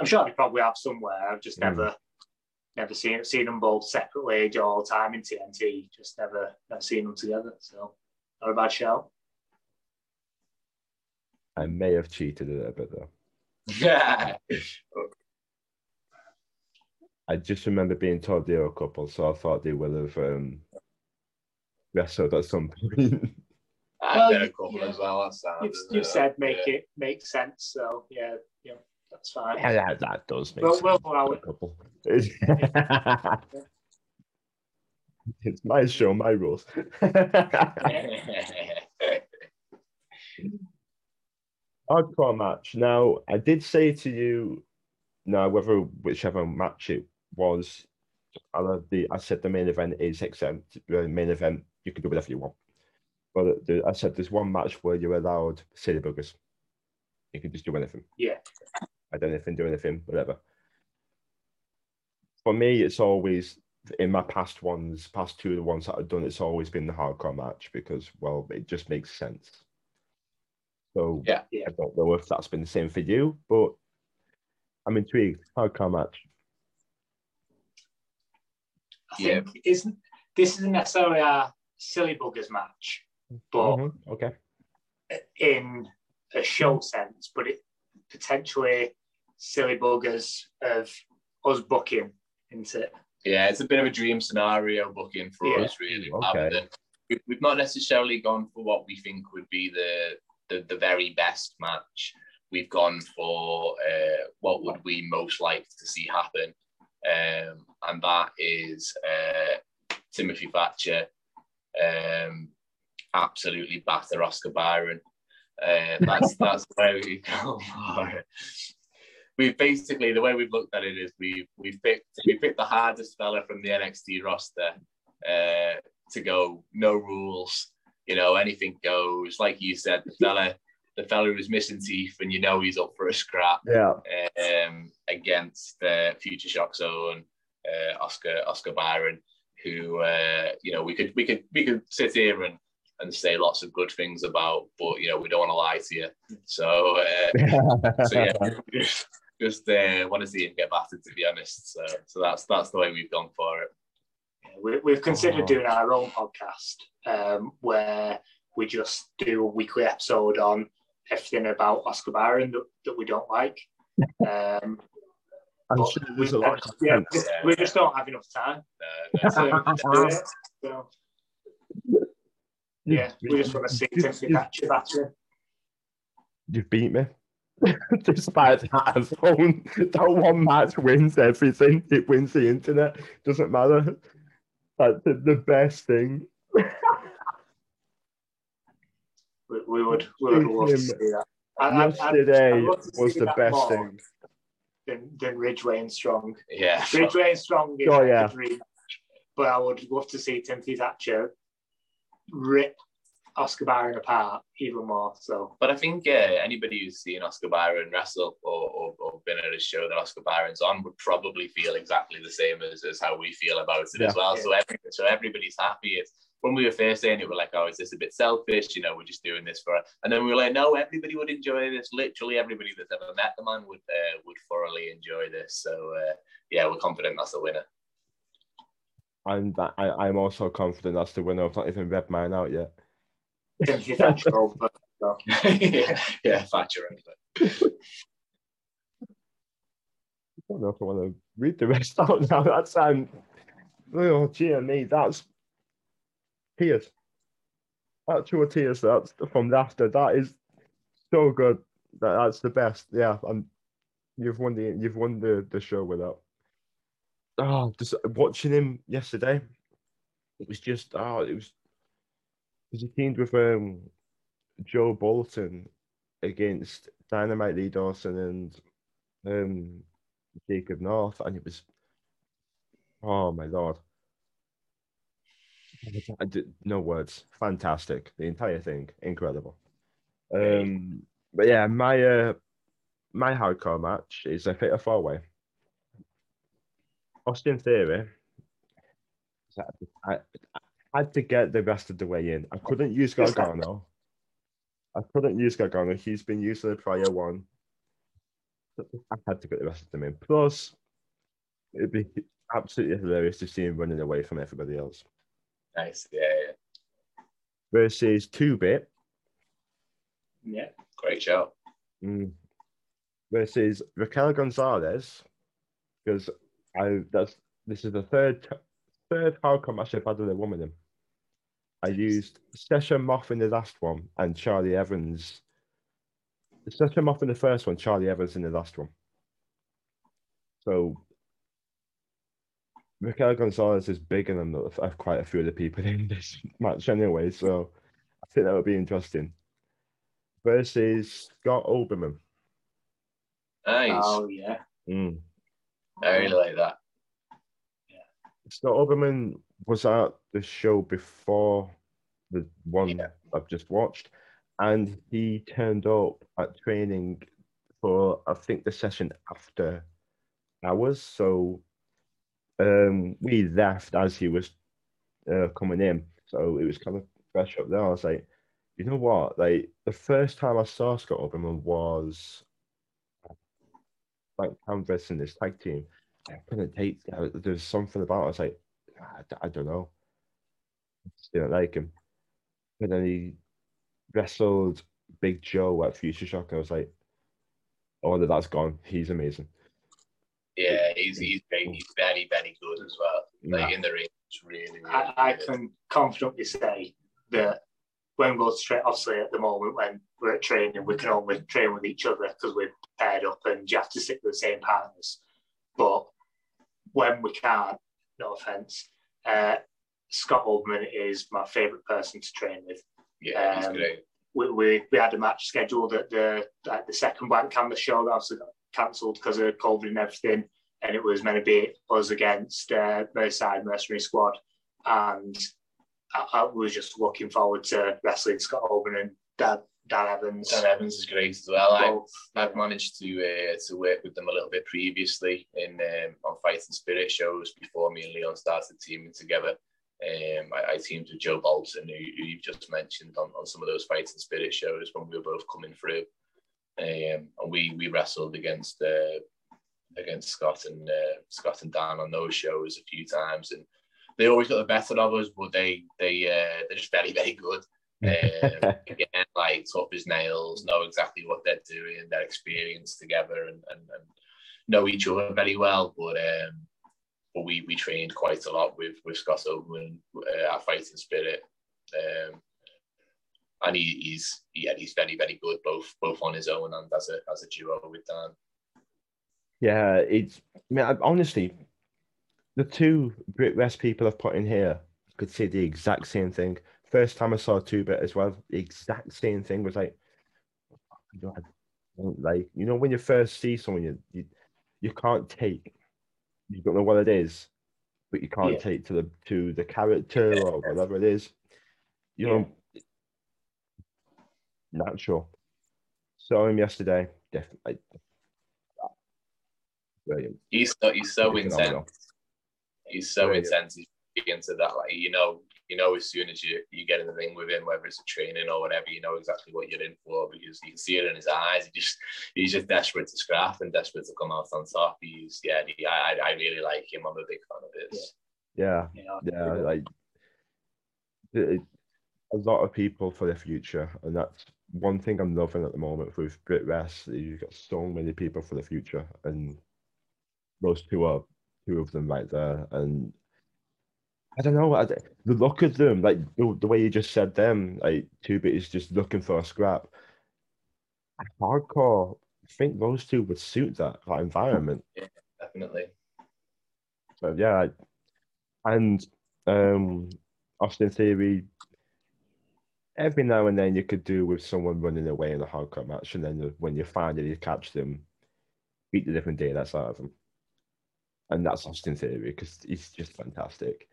I'm sure they probably have somewhere. I've just never seen them both separately all the time in TNT. Just never seen them together. So not a bad show. I may have cheated a little bit though. Yeah. I just remember being told they were a couple, so I thought they will have wrestled at some point. Well, they're a couple as well. That's sad. You said it make sense. So yeah. That's fine. Yeah, that does make sense. We'll allow it. It's my show, my rules. Hardcore match. Now, I did say to you No, whether whichever match it was, I said the main event is exempt. The main event, you can do whatever you want. But I said there's one match where you're allowed silly buggers. You can just do anything. Yeah. I don't know if I do anything, whatever. For me, it's always, in my past two ones that I've done, it's always been the hardcore match because, well, it just makes sense. So yeah. I don't know if that's been the same for you, but I'm intrigued. Hardcore match. I think this isn't necessarily a silly buggers match, but in a show sense, but it potentially silly buggers of us booking into it. Yeah, it's a bit of a dream scenario booking for us, really. Okay. We've not necessarily gone for what we think would be the very best match. We've gone for what would we most like to see happen, and that is Timothy Thatcher absolutely batter Oscar Byron. That's where we go. We've basically, the way we've looked at it is we've picked the hardest fella from the NXT roster to go no rules, anything goes. Like you said, the fella who's missing teeth and he's up for a scrap. Yeah. Against Future Shock's own Oscar Byron, who we could sit here and say lots of good things about, but we don't want to lie to you. So just want to see him get battered, to be honest. So that's the way we've gone for it. We've considered doing our own podcast where we just do a weekly episode on everything about Oscar Byron that we don't like. We just don't have enough time. Yeah, we just want to see Timothy Thatcher. You beat me. Despite that, that one match wins everything. It wins the internet. Doesn't matter. That's the best thing. we would love to see that. Yesterday was the best thing. Than Ridgeway and Strong. Yeah. Ridgeway and Strong is a dream. But I would love to see Timothy Thatcher rip Oscar Byron apart even more. So, but I think anybody who's seen Oscar Byron wrestle or been at a show that Oscar Byron's on would probably feel exactly the same as how we feel about it as well. Yeah. So everybody's happy. It's when we were first saying it, we're like, oh, is this a bit selfish? We're just doing this for it. And then we were like, no, everybody would enjoy this. Literally everybody that's ever met the man would thoroughly enjoy this. So we're confident that's the winner. I'm also confident that's the winner. I've not even read mine out yet. Thatcher over. I don't know if I want to read the rest out now. That's oh dear me, that's tears. Actual tears. That's from laughter. That is so good. That's the best. Yeah, you've won the show with that. Oh, just watching him yesterday, it was just because he teamed with Joe Bolton against Dynamite Lee Dawson and Jacob North, and it was my lord, no words, fantastic, the entire thing, incredible. But yeah, my hardcore match is a fatal four-way. Austin Theory, I had to get the rest of the way in. I couldn't use Gargano. He's been used to the prior one. I had to get the rest of them in. Plus, it'd be absolutely hilarious to see him running away from everybody else. Nice, yeah. Versus 2-Bit. Yeah, great show. Versus Raquel Gonzalez, because this is the third hardcore match I've had with a woman in. I used Sesha Moff in the last one and Charlie Evans. Sesha Moff in the first one, Charlie Evans in the last one. So Raquel Gonzalez is bigger than quite a few of the people in this match anyway, so I think that would be interesting. Versus Scott Oberman. Nice. Oh yeah. Mm. I really like that. Yeah. Scott Oberman was at the show before the one I've just watched, and he turned up at training for, I think, the session after hours. So we left as he was coming in. So it was kind of fresh up there. I was like, you know what? Like, the first time I saw Scott Oberman was like Canvas in this tag team. I couldn't take that. There's something about it. I was like, I don't know. I just didn't like him. And then he wrestled Big Joe at Future Shock. And I was like, oh, that's gone. He's amazing. Yeah, he's very, very good as well. Like, in the ring, it's really, really I can confidently say that when we're obviously at the moment when we're at training, we can only train with each other because we're paired up and you have to stick with the same partners. But when we can't, no offence, Scott Oberman is my favourite person to train with. Yeah, he's great. We had a match scheduled at the second Blank Canvas show that obviously got cancelled because of COVID and everything, and it was meant to be us against Merseyside Mercenary Squad, and I was just looking forward to wrestling Scott Oberman and Dan Evans. Dan Evans is great as well. I've managed to work with them a little bit previously on Fighting Spirit shows before me and Leon started teaming together. I teamed with Joe Bolton, who you've just mentioned, on some of those Fighting Spirit shows when we were both coming through. And we wrestled against Scott and Dan on those shows a few times, and they always got the better of us, but they're just very, very good. Again, like, tough as nails, know exactly what they're doing, their experience together, and know each other very well. But we trained quite a lot with Scott Oberman, our Fighting Spirit. And he's very, very good, both on his own and as a duo with Dan. Yeah, it's. I mean, honestly, the two Brit West people I've put in here could say the exact same thing. First time I saw Two Bit as well, the exact same thing was like, I don't like. You know, when you first see someone, you can't take. You don't know what it is, but you can't take to the character or whatever it is. You know. Natural. Saw him yesterday. Definitely. Brilliant. He's so intense. He's so intense. He's into that. Like, you know, as soon as you get in the ring with him, whether it's a training or whatever, you know exactly what you're in for because you can see it in his eyes. He's just desperate to scrap and desperate to come out on top. I really like him. I'm a big fan of his. Yeah. A lot of people for the future, and that's one thing I'm loving at the moment with Brit Wrest. You've got so many people for the future, and those two are two of them right there. And I don't know, the look of them, like the way you just said them, like 2Bit is just looking for a scrap. Hardcore, I think those two would suit that environment. Yeah, definitely. So yeah, and Austin Theory. Every now and then you could do with someone running away in a hardcore match, and then when you finally catch them, beat the different day that's out of them. And that's Austin Theory, because he's just fantastic.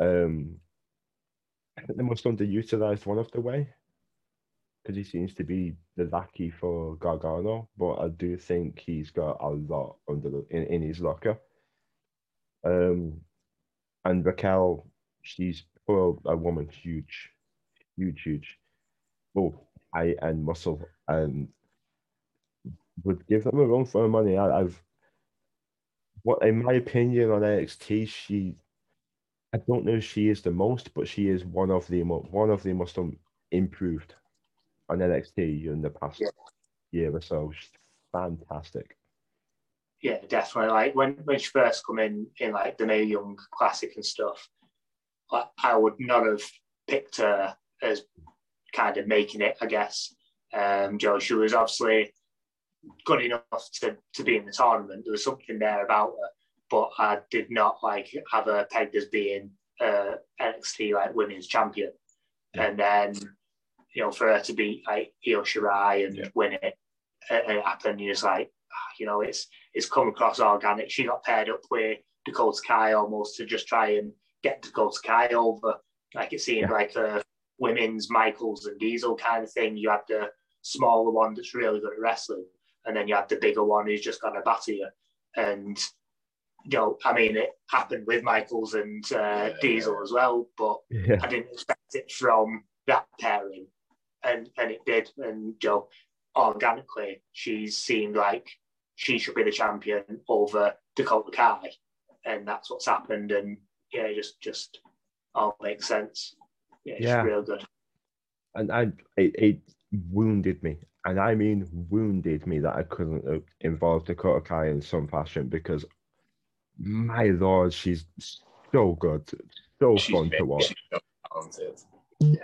I think the most underutilized one of the way, because he seems to be the lackey for Gargano, but I do think he's got a lot in his locker. And Raquel, she's a woman huge, high end muscle, and would give them a run for money. In my opinion, on NXT, I don't know if she is the most, but she is one of the most improved on NXT in the past year or so. She's fantastic. Yeah, definitely. Like when she first come in like the Mae Young Classic and stuff, I would not have picked her as kind of making it, I guess. She was obviously good enough to be in the tournament. There was something there about her, but I did not have her pegged as being NXT women's champion. Yeah. And then for her to beat Io Shirai and win it, and it happened. You're just like, you know, it's come across organic. She got paired up with Dakota Kai almost to just try and get Dakota Kai over. Like it seemed like a women's Michaels and Diesel kind of thing. You had the smaller one that's really good at wrestling, and then you had the bigger one who's just going to batter you. And, you know, I mean, it happened with Michaels and Diesel as well, but I didn't expect it from that pairing. And it did. And, you know, organically, she seemed like she should be the champion over Dakota Kai. And that's what's happened. And, yeah, it just all makes sense. Yeah, it's real good. And it wounded me. And I mean wounded me that I couldn't have involved Dakota Kai in some fashion, because, my Lord, she's so good. So she's fun to watch. Talented. Yeah.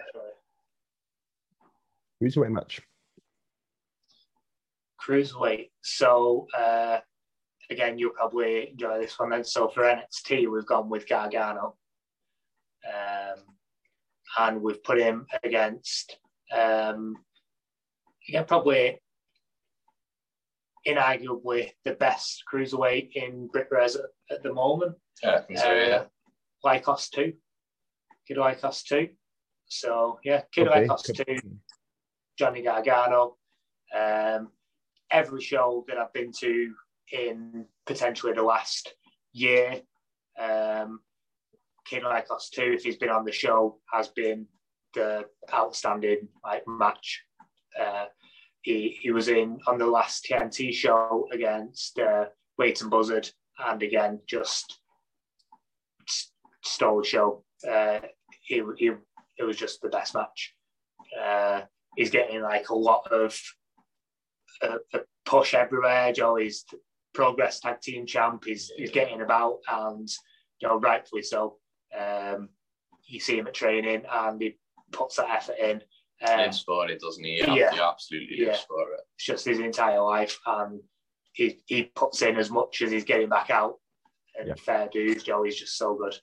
Cruiserweight match. Cruiserweight. So, again, you'll probably enjoy this one then. So for NXT, we've gone with Gargano. And we've put him against... yeah, probably inarguably the best cruiserweight in Brit Res at the moment. Yeah, I think so, yeah. Lycos 2. Kid Lycos 2. So, yeah, Kid Lycos 2, Johnny Gargano. Every show that I've been to in potentially the last year, Kid Lycos 2, if he's been on the show, has been the outstanding match. He was in on the last TNT show against Wait and Buzzard, and again just stole the show. It was just the best match. He's getting like a lot of a push everywhere. Joey's Progress tag team champ. He's getting about, and you know, rightfully so. You see him at training, and he puts that effort in. Lives for it, doesn't he? He absolutely lives for it. It's just his entire life, and he puts in as much as he's getting back out. And fair dues, Joey's just so good.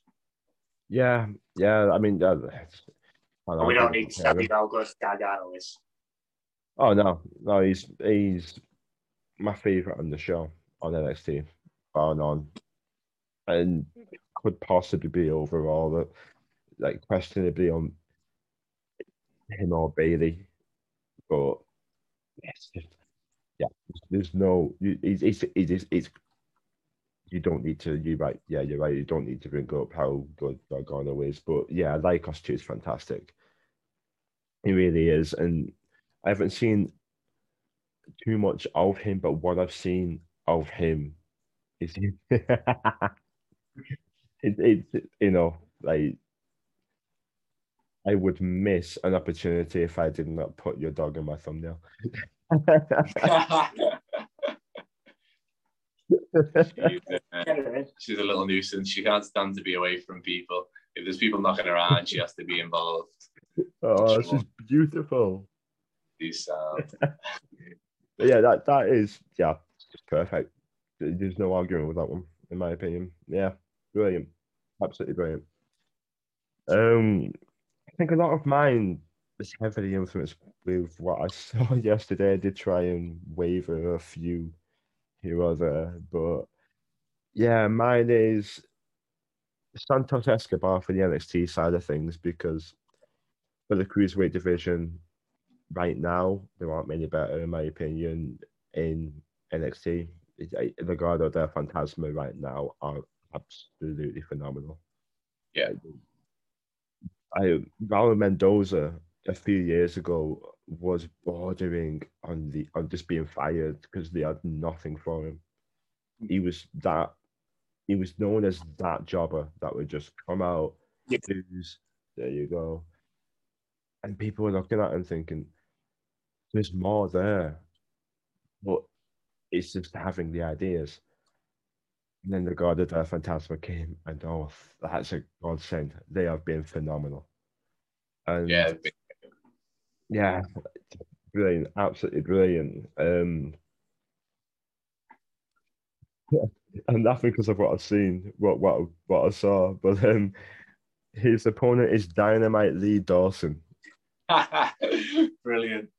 Yeah. I mean, we don't need to tell you how good Gargano is. Oh no, he's my favourite on the show on NXT, bar none, and could possibly be overall, but like questionably on him or Bailey, but there's no. It's you don't need to. You're right. You don't need to bring up how good Gargano is, but yeah, Lycos 2 is fantastic. He really is, and I haven't seen too much of him, but what I've seen of him is it's you know, like, I would miss an opportunity if I did not put your dog in my thumbnail. She's a little nuisance. She can't stand to be away from people. If there's people knocking around, she has to be involved. Oh, she's beautiful. She's sound. Yeah, that is, yeah, perfect. There's no arguing with that one, in my opinion. Yeah, brilliant. Absolutely brilliant. I think a lot of mine was heavily influenced with what I saw yesterday. I did try and waver a few here or there, but yeah, mine is Santos Escobar for the NXT side of things, because for the cruiserweight division right now, there aren't many better, in my opinion, in NXT. Legado del Fantasma right now are absolutely phenomenal. Yeah. Raul Mendoza a few years ago was bordering on just being fired because they had nothing for him. He was known as that jobber that would just come out, lose, there you go, and people were looking at him thinking, "There's more there," but it's just having the ideas. And then the God of the Phantasma came, and oh, that's a godsend. They have been phenomenal. And yeah, brilliant, absolutely brilliant. And nothing because of what I've seen, what I saw, but his opponent is Dynamite Lee Dawson. Brilliant.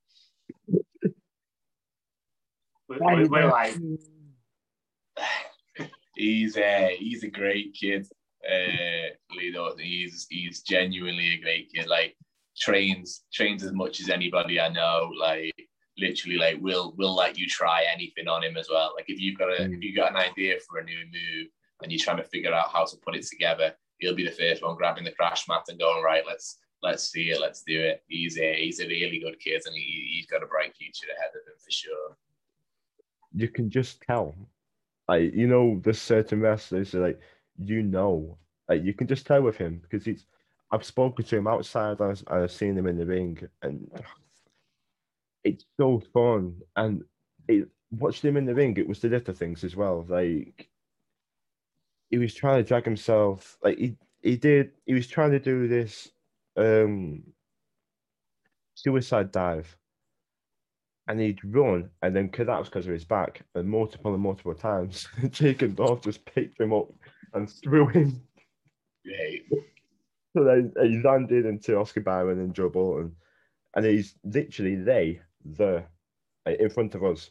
We're like, he's a great kid. You know, he's genuinely a great kid. Like trains as much as anybody I know. Like literally, like we'll let you try anything on him as well. Like if you've got an idea for a new move and you're trying to figure out how to put it together, he'll be the first one grabbing the crash mat and going, right, let's see it, let's do it. He's a really good kid, and he's got a bright future ahead of him for sure. You can just tell, like, you know, there's certain wrestlers that, like, you know, like, you can just tell with him because it's. I've spoken to him outside, I've seen him in the ring, and it's so fun. And watching him in the ring, it was the little things as well. Like, he was trying to drag himself, like, he was trying to do this. Suicide dive, and he'd run and then collapse because of his back, and multiple times Tegan Nox just picked him up and threw him. Yeah. So then he landed into Oscar Byron and Joe Bolton, and he's literally there in front of us,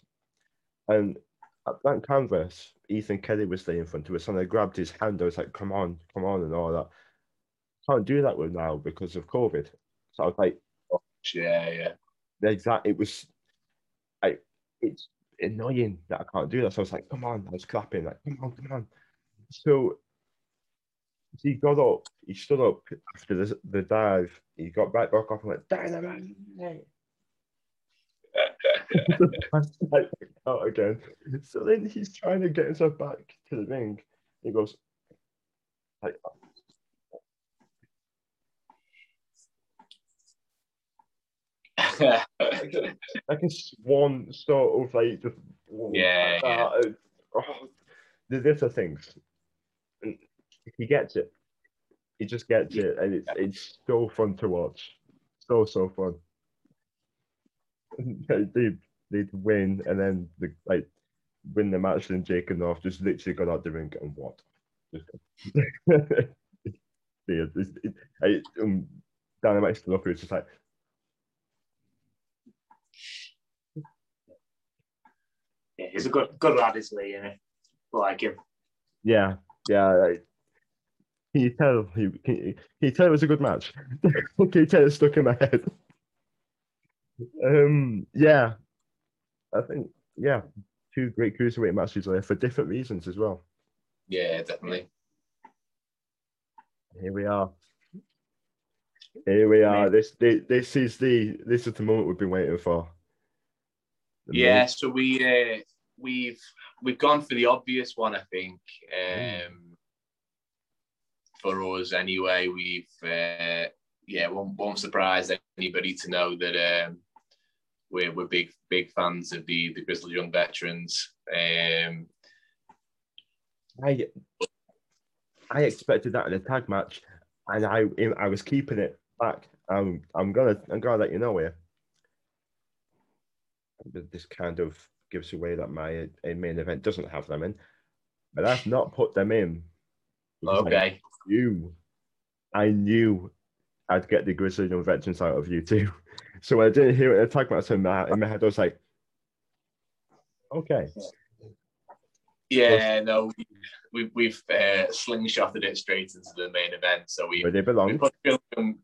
and at that canvas Ethan Kelly was there in front of us, and I grabbed his hand. I was like, come on and all that. Can't do that with now because of COVID. So I was like, oh, yeah. Exactly. It was like, it's annoying that I can't do that. So I was like, come on. I was clapping, like, come on. So he got up, he stood up after the dive. He got right back off and went, Dynamite. Like, out again. So then he's trying to get himself back to the ring. He goes, like, like a swan sort of like just like that. Yeah. Oh, the little things, and he gets it. He just gets it, and it's so fun to watch. So fun. They'd win, and then win the match, and Jacob North just literally got out the ring and what? Dynamite stood up. It's just like. Yeah, he's a good lad, isn't he? You know? I like him. Yeah. Like, can you tell it was a good match? Can you tell it stuck in my head? Yeah. I think, yeah, two great cruiserweight matches there for different reasons as well. Yeah, definitely. Here we are. This is the moment we've been waiting for. Yeah, so we've gone for the obvious one, I think. For us, anyway, won't surprise anybody to know that we're big fans of the Grizzled Young Veterans. I expected that in a tag match, and I was keeping it back. I'm gonna let you know here. This kind of gives away that my main event doesn't have them in, but I've not put them in. Okay. I knew I'd get the Grizzly Young Veterans out of you too. So when I didn't hear it in the tag match, in my head I was like, okay. Yeah, no, we've slingshotted it straight into the main event. So where they belong. We put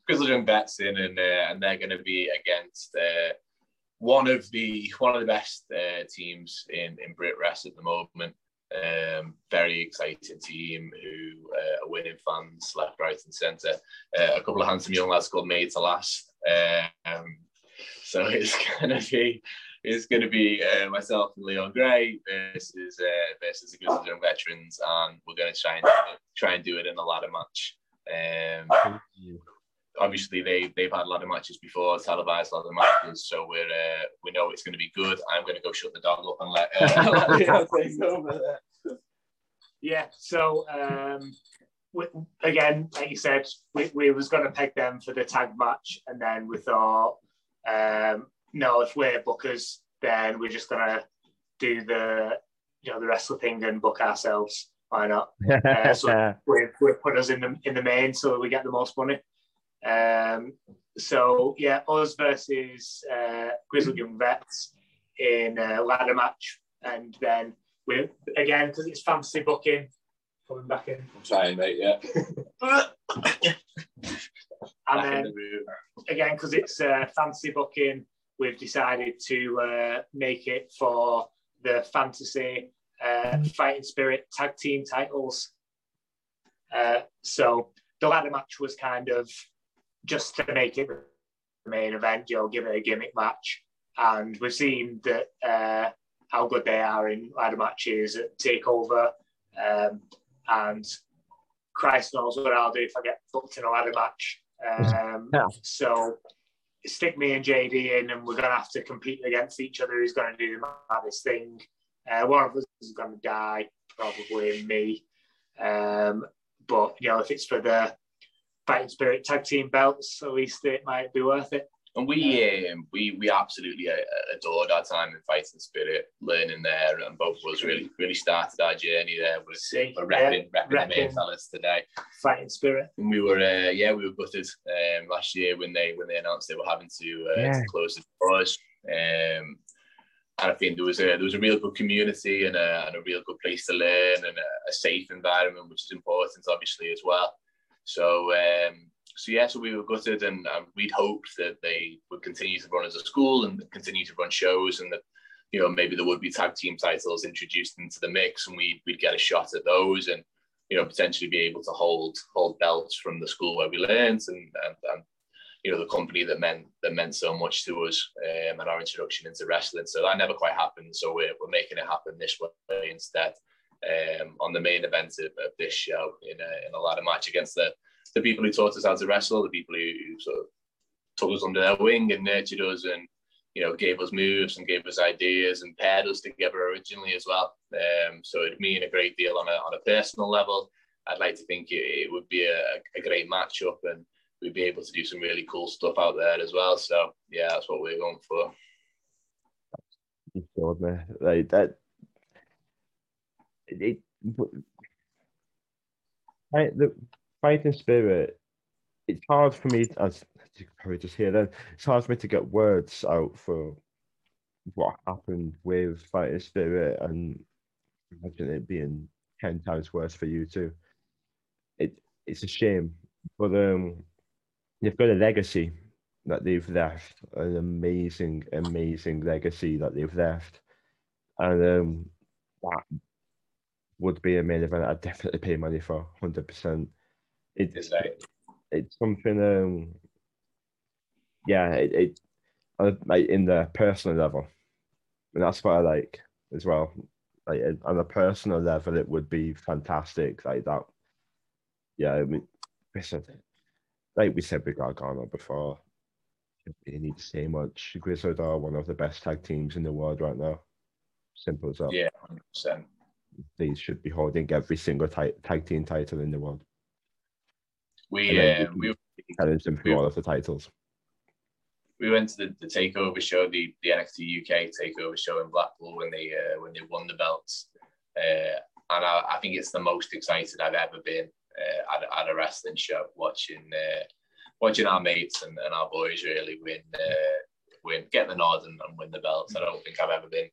Grizzly Young Vets in, and they're going to be against. One of the best teams in Brit Rest at the moment. Very exciting team who are winning fans left, right, and centre. A couple of handsome young lads called Made to Last. So it's gonna be myself and Leon Gray versus the Grizzled Young Veterans, and we're gonna try and do it in a ladder match. Obviously, they've had a lot of matches before, televised a lot of matches, so we know it's going to be good. I'm going to go shut the dog up and let Leon take over. Yeah, so again, like you said, we was going to peg them for the tag match, and then we thought, no, if we're bookers, then we're just going to do the wrestler thing and book ourselves. Why not? So we put us in the main so that we get the most money. So yeah, us versus Grizzled Young Vets in a ladder match. And then, we again, because it's fantasy booking, coming back in. I'm trying, mate, yeah. And then, again, because it's fantasy booking, we've decided to make it for the fantasy Fighting Spirit tag team titles. So the ladder match was kind of just to make it the main event, give it a gimmick match. And we've seen that how good they are in ladder matches at TakeOver. And Christ knows what I'll do if I get booked in a ladder match. So stick me and JD in, and we're going to have to compete against each other who's going to do the maddest thing. One of us is going to die, probably me. But, if it's for the Fighting Spirit tag team belts, at least it might be worth it. And we absolutely adored our time in Fighting Spirit, learning there, and both of us really started our journey there. We're repping the main fellas today. Fighting Spirit. And we were gutted last year when they announced they were having to close the doors. And I think there was a real good community and a real good place to learn and a safe environment, which is important, obviously, as well. So we were gutted, and we'd hoped that they would continue to run as a school and continue to run shows, and that maybe there would be tag team titles introduced into the mix, and we'd get a shot at those, and potentially be able to hold belts from the school where we learned, and the company that meant so much to us, and our introduction into wrestling. So that never quite happened. So we're making it happen this way instead, on the main event of this show in a ladder match against the people who taught us how to wrestle, the people who sort of took us under their wing and nurtured us, and gave us moves and gave us ideas and paired us together originally as well. So it'd mean a great deal on a personal level. I'd like to think it would be a great matchup, and we'd be able to do some really cool stuff out there as well. So yeah, that's what we're going for. You showed me like that. The Fighting Spirit, it's hard for me, as you can probably just hear then, it's hard for me to get words out for what happened with Fighting Spirit, and imagine it being 10 times worse for you too. It's a shame, but they've got a legacy that they've left, an amazing, amazing legacy that they've left, and that would be a main event I'd definitely pay money for, 100%. It's something, like in the personal level, and that's what I like as well. Like on a personal level, it would be fantastic, like that. Yeah, I mean, like we said with Gargano before, you really need to say much. Grizzled are one of the best tag teams in the world right now. Simple as that. Yeah, 100%. They should be holding every single tag team title in the world. We challenged them for all of the titles. We went to the takeover show, the NXT UK takeover show in Blackpool when they won the belts, and I think it's the most excited I've ever been at a wrestling show, watching our mates and our boys really win, get the nod and win the belts. I don't think I've ever been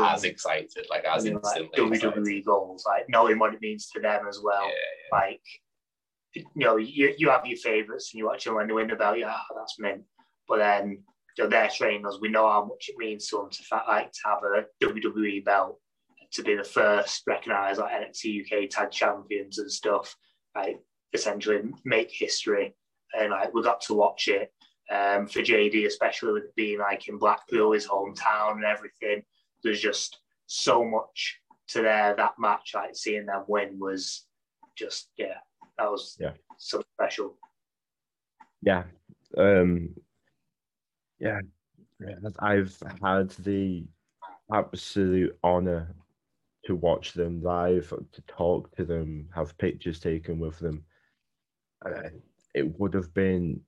as excited, instantly. WWE goals, knowing what it means to them as well, You have your favourites and you watch them when they win the belt, that's mint. But then their trainers, we know how much it means to them to have a WWE belt, to be the first recognised NXT UK tag champions and stuff, essentially make history. And we got to watch it, for JD, especially with being in Blackpool, his hometown and everything. There's just so much to that match, seeing them win was just, that was so special. Yeah. I've had the absolute honour to watch them live, to talk to them, have pictures taken with them. It would have been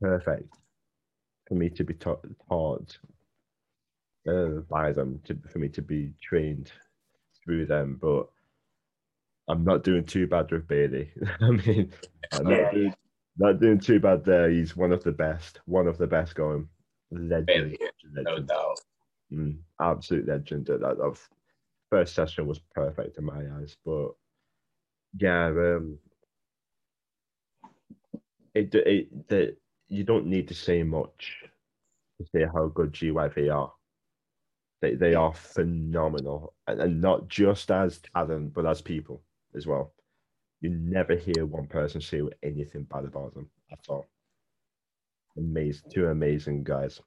perfect for me to be taught by them, for me to be trained through them, but I'm not doing too bad with Bailey. I mean, I'm not doing too bad there. He's one of the best going. Legend, Bailey, no doubt. Absolute legend. That first session was perfect in my eyes. But yeah, you don't need to say much to see how good GYV are. They are phenomenal, and not just as talent, but as people as well. You never hear one person say anything bad about them at all. Amazing, two amazing guys,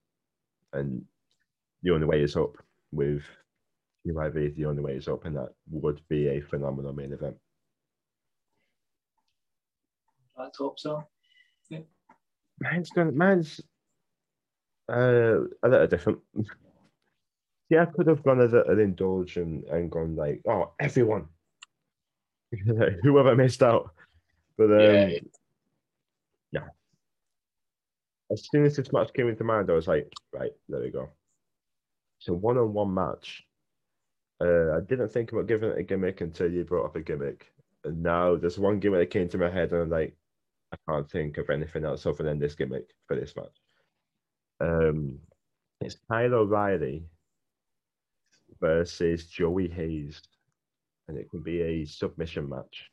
and the only way is up with GYV. The only way is up, and that would be a phenomenal main event. Let's hope so. Yeah. Mine's a little different. See, I could have gone as an indulgent and gone like, oh, everyone, whoever missed out. But yeah. As soon as this match came into mind, I was like, right, there we go. It's a one-on-one match. I didn't think about giving it a gimmick until you brought up a gimmick. And now there's one gimmick that came to my head, and I'm like, I can't think of anything else other than this gimmick for this match. It's Kyle O'Reilly versus Joey Hayes, and it can be a submission match.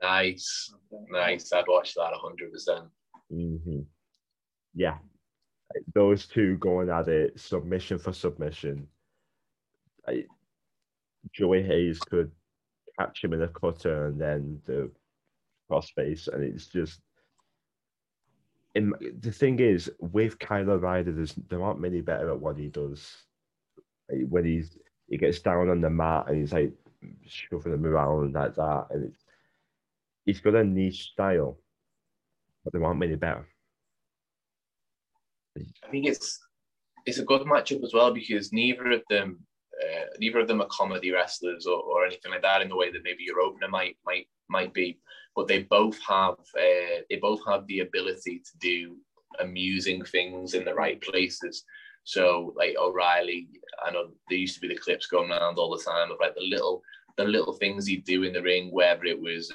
Nice. I'd watch that 100%. Mm-hmm. Yeah, those two going at it, submission for submission. Joey Hayes could catch him in a cutter and then the crossface, and it's just. The thing is, with Kyle O'Reilly, there aren't many better at what he does. When he gets down on the mat and he's like shoving him around like that, and he's got a niche style, but there aren't many better. I think it's a good matchup as well, because neither of them are comedy wrestlers or anything like that in the way that maybe your opener might be, but they both have the ability to do amusing things in the right places. So like O'Reilly, I know there used to be the clips going around all the time of like the little things he'd do in the ring, whether it was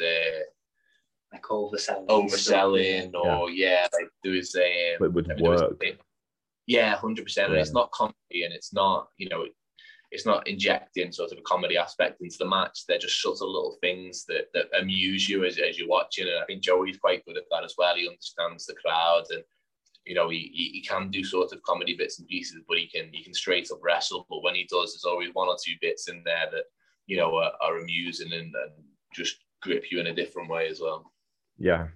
like overselling, or like there was a. It would work. Yeah, 100%. And it's not comedy, and it's not it's not injecting sort of a comedy aspect into the match. They're just subtle little things that amuse you as you're watching. And I think Joey's quite good at that as well. He understands the crowd, and he can do sort of comedy bits and pieces, but he can straight up wrestle. But when he does, there's always one or two bits in there that are amusing and just grip you in a different way as well. Yeah.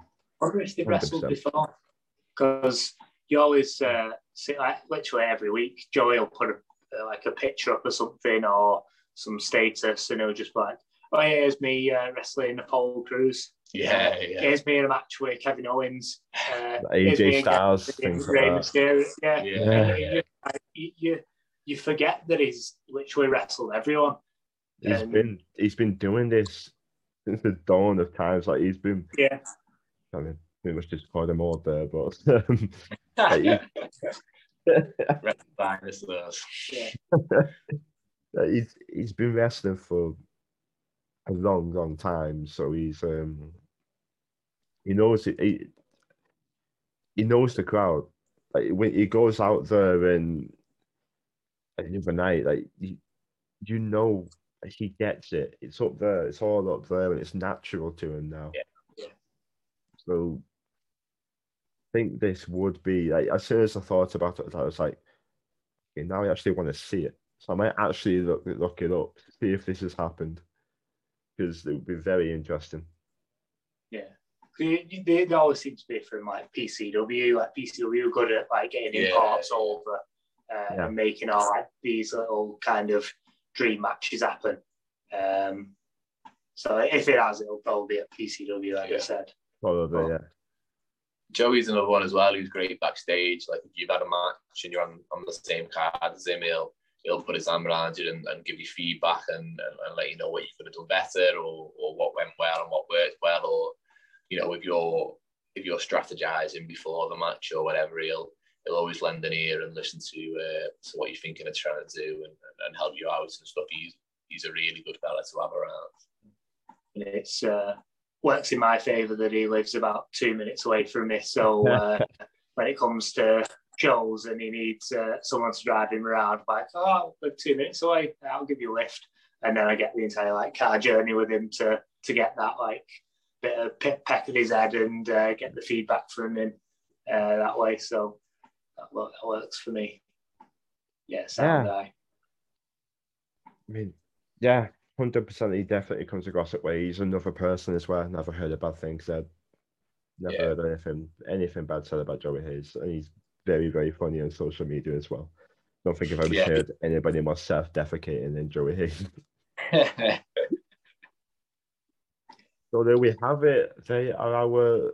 I wonder if they wrestled before, because you always see, like literally every week, Joey will put a picture up or something, or some status, and it'll just be like, oh, here's me wrestling Apollo Crews. Yeah. Here's me in a match with Kevin Owens. AJ Styles. Things like that. Yeah. You forget that he's literally wrestled everyone. He's been doing this since the dawn of times. Like he's been. Yeah. I mean, pretty much just called him all there, but. He's been wrestling for a long, long time, so he's he knows the crowd. Like when he goes out there and the other night, like he gets it. It's up there. It's all up there, and it's natural to him now. Yeah. So. I think this would be like, as soon as I thought about it, I was like, okay, now I actually want to see it, so I might actually look it up, see if this has happened, because it would be very interesting. Yeah, they always seem to be from like PCW. Like PCW good at like getting imports over and making all like these little kind of dream matches happen. So if it has, it'll probably be at PCW, like I said. Probably, but, yeah. Joey's another one as well who's great backstage. Like if you've had a match and you're on the same card as him, he'll put his arm around you and give you feedback and let you know what you could have done better or what went well and what worked well, or if you're strategizing before the match or whatever, he'll always lend an ear and listen to what you're thinking of trying to do and help you out and stuff. He's a really good fella to have around. And it's works in my favour that he lives about 2 minutes away from me. So when it comes to Joel's and he needs someone to drive him around. Like, oh, I'm 2 minutes away, I'll give you a lift. And then I get the entire like car journey with him to get that like bit of peck in his head and get the feedback from him that way. So that works for me. Yes, yeah. I mean, yeah, 100%. He definitely comes across that way. He's another person as well. Never heard of bad things said. Never heard anything bad said about Joey Hayes, and he's very, very funny on social media as well. Don't think I've ever heard anybody more self-defecating than Joey Hayes. So there we have it. They are our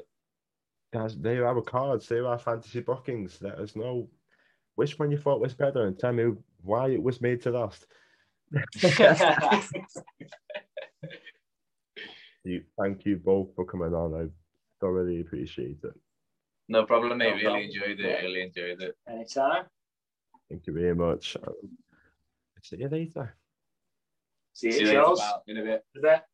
cards. They are our fantasy bookings. Let us know which one you thought was better, and tell me why it was made to last. Thank you both for coming on. I thoroughly appreciate it. No problem, mate. Really enjoyed it. Anytime. Thank you very much. See you later. See you, Charles. In a bit.